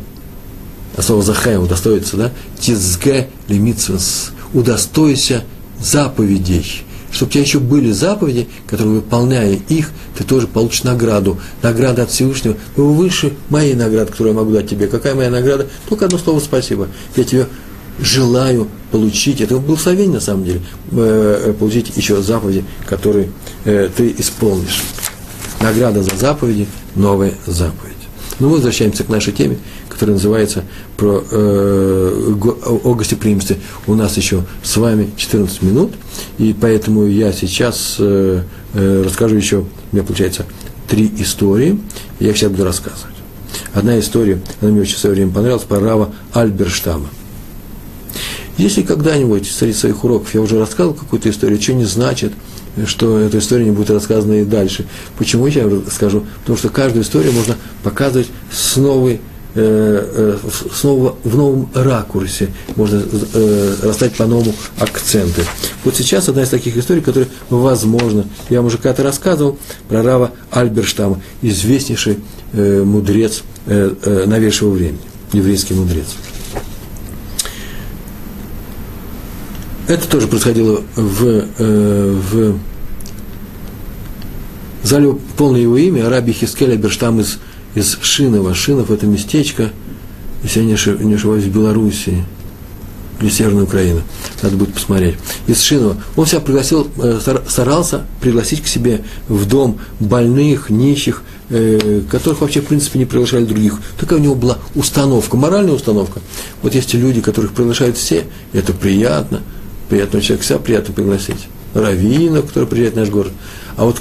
А слово «захэ» – «удостоится», да? «Тизгэ лимитсвэс» – «удостойся заповедей». Чтобы у тебя еще были заповеди, которые, выполняя их, ты тоже получишь награду. Награда от Всевышнего. Ну, выше моей награды, которую я могу дать тебе. Какая моя награда? Только одно слово «спасибо». Я тебе желаю получить, это благословение на самом деле, получить еще заповеди, которые ты исполнишь. Награда за заповеди – новая заповедь. Но мы возвращаемся к нашей теме, которая называется «О гостеприимстве». У нас еще с вами 14 минут, и поэтому я сейчас расскажу еще, у меня получается, 3 истории, я их сейчас буду рассказывать. Одна история, она мне очень в свое время понравилась, про Рава Альберштама. Если когда-нибудь среди своих уроков я уже рассказывал какую-то историю, что не значит, что эта история не будет рассказана и дальше. Почему я скажу? Потому что каждую историю можно показывать с новой, в новом ракурсе, можно расставить по-новому акценты. Вот сейчас одна из таких историй, которая, возможно, я вам уже когда-то рассказывал, про Рава Альберштама, известнейший мудрец новейшего времени, еврейский мудрец. Это тоже происходило в зале, полное его имя, Рабби Хискель Альберштам из Шинова. Шинов – это местечко, если я не ошибаюсь, в Белоруссии, или Северной Украины. Надо будет посмотреть. Из Шинова. Он себя пригласил, старался пригласить к себе в дом больных, нищих, которых вообще, в принципе, не приглашали других. Такая у него была установка, моральная установка. Вот есть люди, которых приглашают все, и это приятно. Приятного человека всегда приятно пригласить. Раввина, который приезжает в наш город. А вот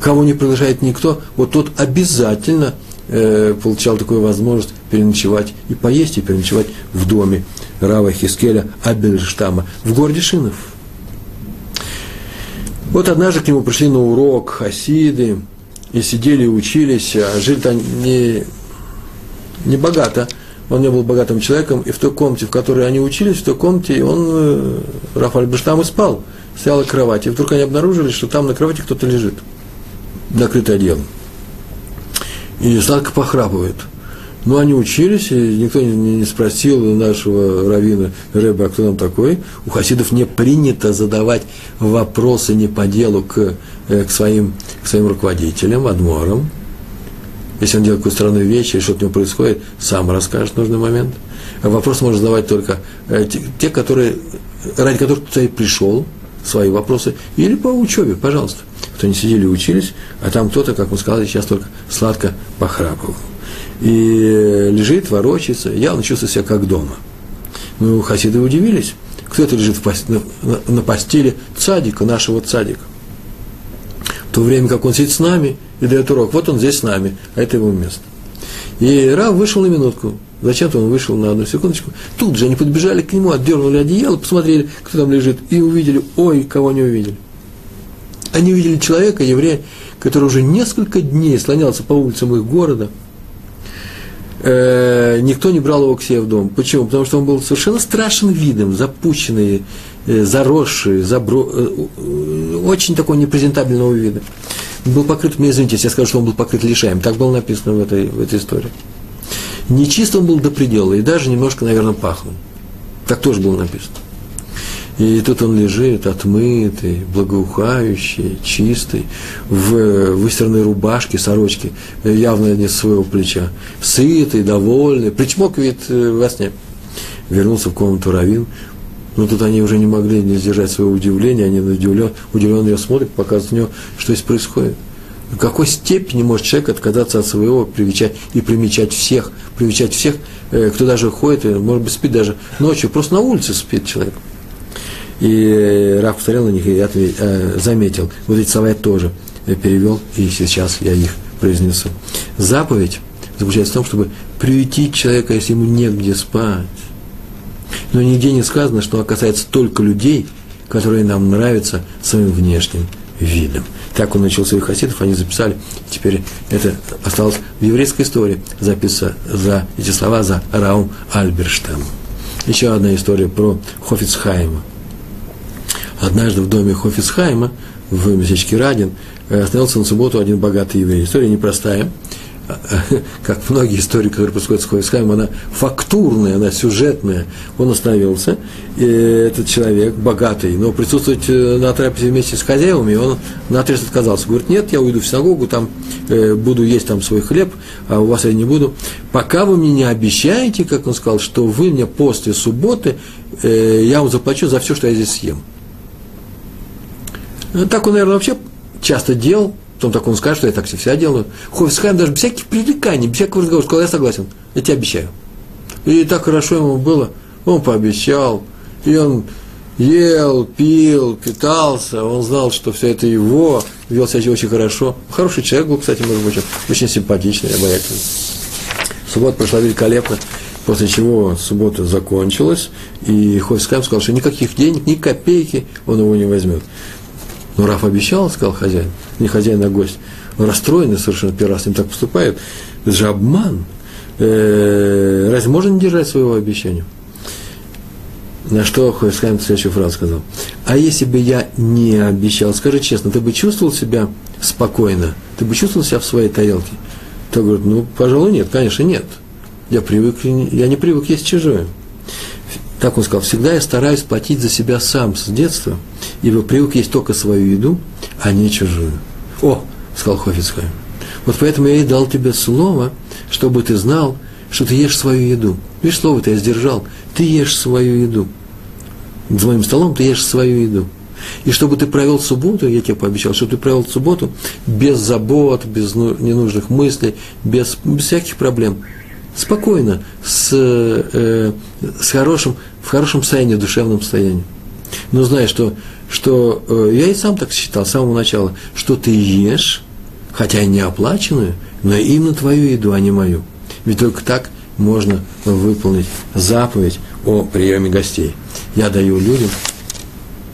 кого не приглашает никто, вот тот обязательно получал такую возможность переночевать и поесть, и переночевать в доме Рава Хискеля Альберштама в городе Шинов. Вот однажды к нему пришли на урок хасиды, и сидели, и учились, а жили-то они не богато. Он не был богатым человеком, и в той комнате, в которой они учились, в той комнате он, Рав Альберштам, и спал, стоял на кровати. И вдруг они обнаружили, что там на кровати кто-то лежит, накрытый одеялом. И сладко похрапывает. Но они учились, и никто не спросил нашего раввина Рэбе, а кто нам такой. У хасидов не принято задавать вопросы не по делу к своим руководителям, адморам. Если он делает какую-то странную вещь, или что-то у него происходит, сам расскажет в нужный момент. Вопрос можно задавать только те, которые, ради которых кто-то и пришел, свои вопросы, или по учебе, пожалуйста. Кто не сидели и учились, а там кто-то, как мы сказали, сейчас только сладко похрапывал. И лежит, ворочается, явно чувствует себя как дома. Ну, хасиды удивились. Кто-то лежит на постели цадика, нашего цадика. В то время, как он сидит с нами и дает урок. Вот он здесь с нами, а это его место. И Рав вышел на минутку. Зачем-то он вышел на одну секундочку. Тут же они подбежали к нему, отдернули одеяло, посмотрели, кто там лежит, и увидели, кого они увидели. Они увидели человека, еврея, который уже несколько дней слонялся по улицам их города. Никто не брал его к себе в дом. Почему? Потому что он был совершенно страшным видом, запущенный, заросший, очень такого непрезентабельного вида. Был покрыт, мне извините, если я скажу, что он был покрыт лишаем. Так было написано в этой истории. Нечист он был до предела, и даже немножко, наверное, пахнул. Так тоже было написано. И тут он лежит, отмытый, благоухающий, чистый, в выстиранной рубашке, сорочке, явно не с своего плеча, сытый, довольный, причмокивает во сне. Вернулся в комнату раввин, но тут они уже не могли не сдержать своего удивления, они удивленно ее смотрят, показывают у него, что здесь происходит. В какой степени может человек отказаться от своего и примечать всех, кто даже ходит, может быть, спит даже ночью, просто на улице спит человек. И Рав повторил на них и заметил. Вот эти слова я тоже перевел, и сейчас я их произнесу. Заповедь заключается в том, чтобы приютить человека, если ему негде спать. Но нигде не сказано, что она касается только людей, которые нам нравятся своим внешним видом. Так он начал своих хасидов, они записали. Теперь это осталось в еврейской истории. Записано за эти слова за Раум Альберштамом. Еще одна история про Хафец Хаима. Однажды в доме Хафец Хаима в местечке Радин остановился на субботу один богатый еврей. История непростая. Как многие истории, которые происходят с Хафец Хаимом, она фактурная, она сюжетная. Он остановился, и этот человек богатый, но присутствовать на трапезе вместе с хозяевами он наотрез отказался. Говорит, нет, я уйду в синагогу, там буду есть там свой хлеб, а у вас я не буду. Пока вы мне не обещаете, как он сказал, что вы мне после субботы, я вам заплачу за все, что я здесь съем. Так он, наверное, вообще часто делал. Потом так он скажет, что я так всегда делаю. Хафец Хаим даже без всяких пререканий, без всякого разговора сказал, я согласен, я тебе обещаю. И так хорошо ему было, он пообещал, и он ел, пил, питался, он знал, что все это его, вел себя очень хорошо. Хороший человек был, кстати, может быть, очень симпатичный, обаятельный. Суббота прошла великолепно, после чего суббота закончилась, и Хафец Хаим сказал, что никаких денег, ни копейки он его не возьмет. Но Раф обещал, сказал хозяин, не хозяин, а гость. Он расстроенный совершенно первый раз, с ним так поступает. Это же обман. Разве можно не держать своего обещания? На что Хафец Хаим следующую фразу сказал. А если бы я не обещал, скажи честно, ты бы чувствовал себя спокойно? Ты бы чувствовал себя в своей тарелке? То говорит, ну, пожалуй, нет, конечно, нет. Я не привык есть чужое. Так он сказал, всегда я стараюсь платить за себя сам с детства, ибо привык есть только свою еду, а не чужую. О, сказал Хафец Хаим, вот поэтому я и дал тебе слово, чтобы ты знал, что ты ешь свою еду. Видишь, слово-то я сдержал. Ты ешь свою еду. За моим столом ты ешь свою еду. И чтобы ты провел субботу, я тебе пообещал, чтобы ты провел субботу без забот, без ненужных мыслей, без всяких проблем. Спокойно, в хорошем состоянии, душевном состоянии. Но знай, что я и сам так считал с самого начала, что ты ешь, хотя и не оплаченную, но именно твою еду, а не мою. Ведь только так можно выполнить заповедь о приеме гостей. Я даю людям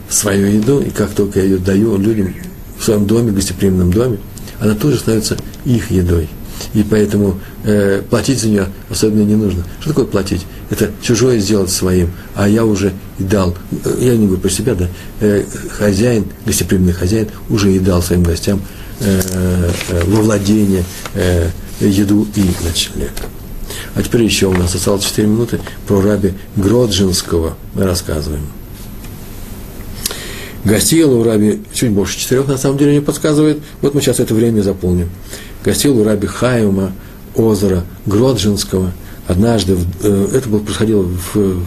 свою еду, и как только я ее даю людям в своем доме, гостеприимном доме, она тоже становится их едой. И поэтому платить за нее особенно не нужно. Что такое платить? Это чужое сделать своим. А я уже и дал, я не говорю про себя, да, хозяин, гостеприимный хозяин уже и дал своим гостям во владение еду и ночлег. А теперь еще у нас осталось 4 минуты про рабби Гродзенского мы рассказываем. Гостил у рабби чуть больше 4, на самом деле, не подсказывает. Вот мы сейчас это время заполним. Гостил у рабби Хаима Озера Гродзенского. Однажды, это происходило в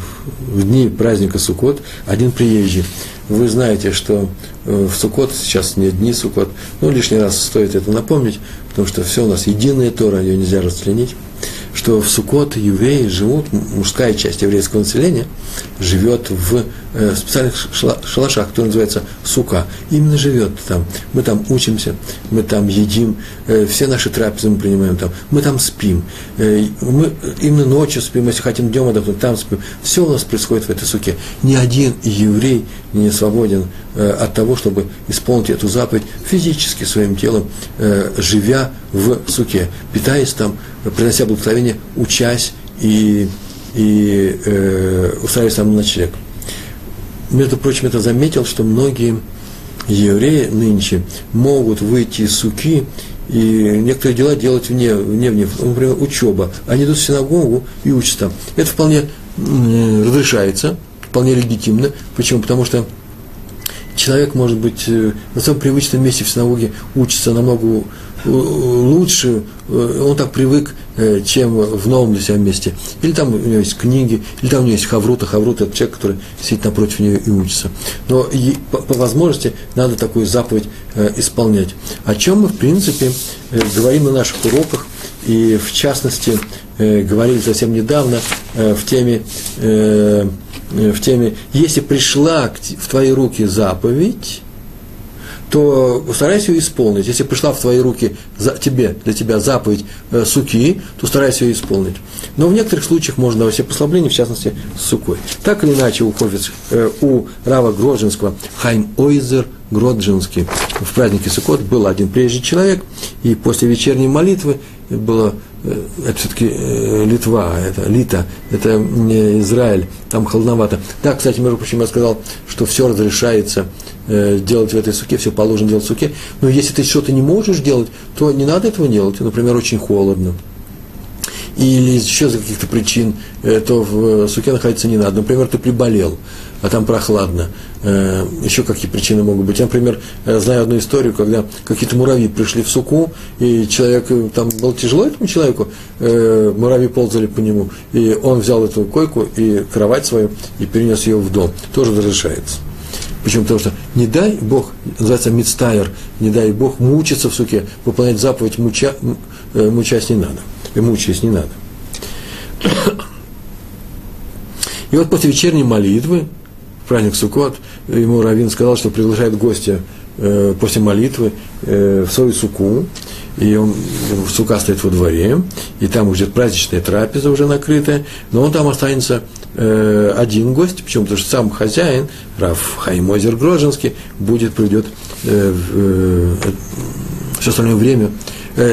дни праздника Суккот, один приезжий. Вы знаете, что в Суккот, сейчас не дни Суккот, но лишний раз стоит это напомнить, потому что все у нас единая Тора, ее нельзя расчленить, что в Суккот евреи живут, мужская часть еврейского населения живет в специальных шалашах, которые называются сука. Именно живет там. Мы там учимся, мы там едим, все наши трапезы мы принимаем там, мы там спим, мы именно ночью спим, если хотим днем отдохнуть, там спим. Все у нас происходит в этой суке. Ни один еврей не свободен от того, чтобы исполнить эту заповедь физически своим телом, живя в суке, питаясь там, принося благословение, учась и устраиваясь там на ночлег. Между прочим, это заметил, что многие евреи нынче могут выйти из суки и некоторые дела делать вне, например, учеба. Они идут в синагогу и учатся там. Это вполне разрешается, вполне легитимно. Почему? Потому что человек, может быть, на самом привычном месте в синагоге учится намного лучше, он так привык, чем в новом для себя месте. Или там у него есть книги, или там у него есть хаврута. Хаврута – это человек, который сидит напротив нее и учится. Но и, по возможности надо такую заповедь исполнять. О чем мы, в принципе, говорим на наших уроках, и, в частности, говорили совсем недавно в теме «Если пришла в твои руки заповедь», то старайся ее исполнить. Если пришла в твои руки для тебя заповедь суки, то старайся ее исполнить. Но в некоторых случаях можно давать себе послабление, в частности, с сукой. Так или иначе, у Рава Гродзенского Хаим Озер Гродзенский в празднике Суккот был один приезжий человек, и после вечерней молитвы было, это все-таки Литва, это Лита, это не Израиль, там холодновато. Да, кстати, между прочим, я сказал, что все разрешается делать в этой суке, все положено делать в суке, но если ты что-то не можешь делать, то не надо этого делать, например, очень холодно, или еще из-за каких-то причин, то в суке находиться не надо, например, ты приболел, а там прохладно. Еще какие причины могут быть. Я, например, знаю одну историю, когда какие-то муравьи пришли в суку, и человек, там было тяжело этому человеку, муравьи ползали по нему, и он взял эту койку и кровать свою и перенес ее в дом. Тоже разрешается. Почему? Потому что не дай Бог, называется мицтайр, не дай Бог мучиться в суке, выполнять заповедь мучаясь не надо. И мучаясь не надо. И вот после вечерней молитвы праздник Суккот, ему раввин сказал, что приглашает гостя после молитвы в свою суку, и он, сука стоит во дворе, и там уже праздничная трапеза уже накрытая, но он там останется один гость, почему? Потому что сам хозяин, Рав Хаим Озер Гродзенский, проведет все остальное время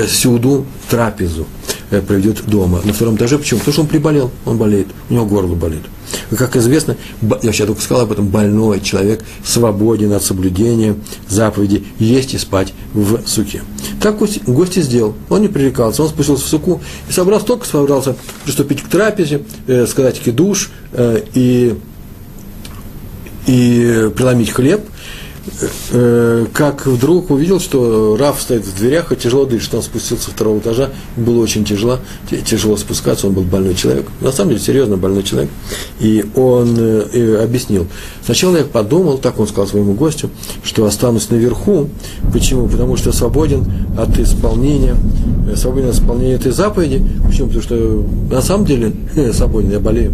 сюду трапезу, проведет дома, на втором этаже, почему? Потому что он приболел, он болеет, у него горло болит. Как известно, я вообще только сказал об этом, больной человек свободен от соблюдения заповеди есть и спать в суке. Так гость и сделал. Он не пререкался, он спустился в суку и собрался приступить к трапезе, сказать кидуш и преломить хлеб, как вдруг увидел, что Рав стоит в дверях и тяжело дышит. Он спустился со второго этажа, было очень тяжело спускаться, он был больной человек, на самом деле серьезно больной человек, и он объяснил. Сначала я подумал, так он сказал своему гостю, что останусь наверху. Почему? Потому что свободен от исполнения этой заповеди. Почему? Потому что на самом деле свободен, я болею.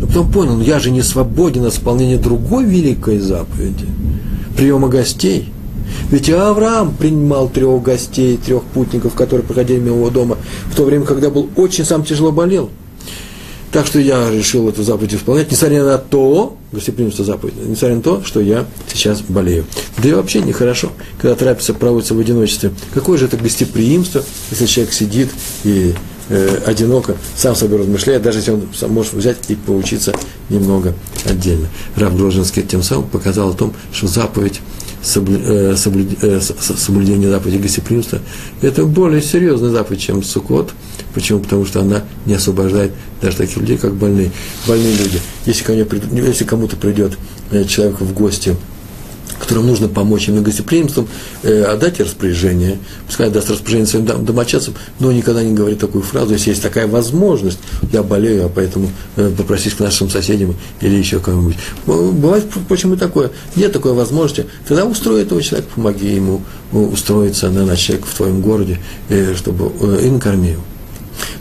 Но потом понял, я же не свободен от исполнения другой великой заповеди, приема гостей. Ведь Авраам принимал 3 гостей, 3 путников, которые проходили мимо его дома, в то время, когда был очень сам тяжело болел. Так что я решил эту заповедь исполнять, несмотря на то, что я сейчас болею. Да и вообще нехорошо, когда трапеза проводится в одиночестве. Какое же это гостеприимство, если человек сидит и одиноко, сам собой размышляет, даже если он может взять и поучиться немного отдельно. Рав Гродзенский тем самым показал о том, что заповедь, соблюдение заповеди гостеприимства – это более серьезная заповедь, чем Суккот. Почему? Потому что она не освобождает даже таких людей, как больные люди. Если кому-то придет человек в гости, которым нужно помочь именно гостеприимством, отдать распоряжение, пускай отдаст распоряжение своим домочадцам, но никогда не говорит такую фразу, если есть такая возможность, я болею, а поэтому попросись к нашим соседям или еще кому-нибудь. Бывает, почему и такое, нет такой возможности, тогда устрой этого человека, помоги ему устроиться на ночлег в твоим городе, чтобы им корми его.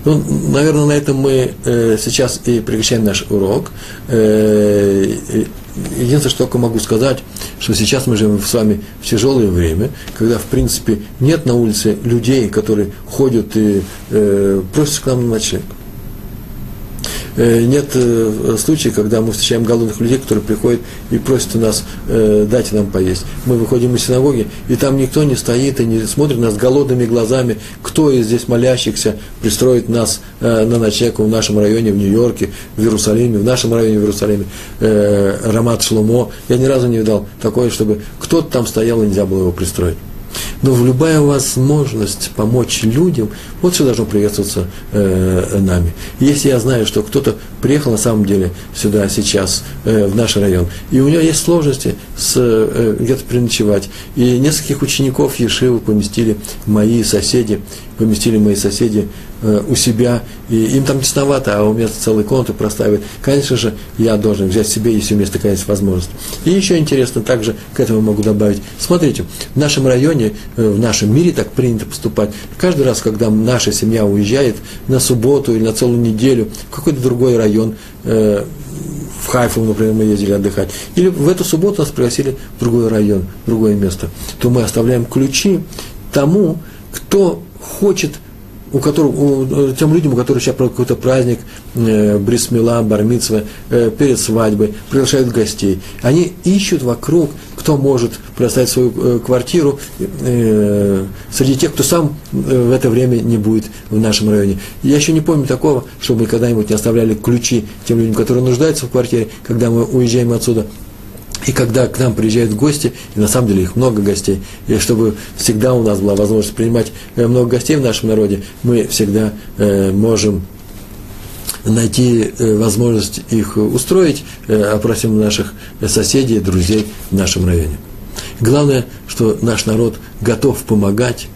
Ну, наверное, на этом мы сейчас и прекращаем наш урок. Единственное, что только могу сказать, что сейчас мы живем с вами в тяжелое время, когда, в принципе, нет на улице людей, которые ходят и просят к нам на ночлег. Нет случаев, когда мы встречаем голодных людей, которые приходят и просят у нас, дайте нам поесть. Мы выходим из синагоги, и там никто не стоит и не смотрит нас голодными глазами, кто из здесь молящихся пристроит нас на ночлег в нашем районе, в Нью-Йорке, в Иерусалиме, Рамат Шломо. Я ни разу не видал такое, чтобы кто-то там стоял и нельзя было его пристроить. но в любая возможность помочь людям, вот все должно приветствоваться нами. Если я знаю, что кто-то приехал на самом деле сюда сейчас, в наш район, и у него есть сложности где-то переночевать, и нескольких учеников Ешивы поместили мои соседи у себя, и им там тесновато, а у меня целые комнаты проставят. Конечно же, я должен взять себе, если у меня есть такая возможность. И еще интересно, также к этому могу добавить. Смотрите, в нашем районе, в нашем мире так принято поступать. Каждый раз, когда наша семья уезжает на субботу или на целую неделю в какой-то другой район, в Хайфу, например, мы ездили отдыхать, или в эту субботу нас пригласили в другой район, в другое место, то мы оставляем ключи тому, кто хочет, тем людям, у которых сейчас какой-то праздник, брисмила, бар-мицва, перед свадьбой, приглашают гостей. Они ищут вокруг, кто может предоставить свою квартиру среди тех, кто сам в это время не будет в нашем районе. Я еще не помню такого, чтобы мы когда-нибудь не оставляли ключи тем людям, которые нуждаются в квартире, когда мы уезжаем отсюда. И когда к нам приезжают гости, и на самом деле их много гостей, и чтобы всегда у нас была возможность принимать много гостей в нашем народе, мы всегда можем найти возможность их устроить, опросим наших соседей, друзей в нашем районе. Главное, что наш народ готов помогать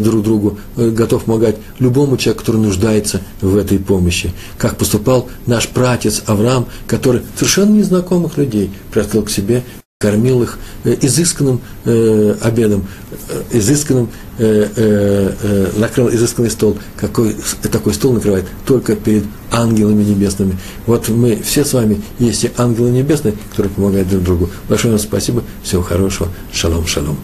друг другу, готов помогать любому человеку, который нуждается в этой помощи. Как поступал наш праотец Авраам, который совершенно незнакомых людей приоткрыл к себе, кормил их изысканным обедом, накрыл изысканный стол. Такой стол накрывает только перед ангелами небесными. Вот мы все с вами есть и ангелы небесные, которые помогают друг другу. Большое вам спасибо, всего хорошего, шалом, шалом.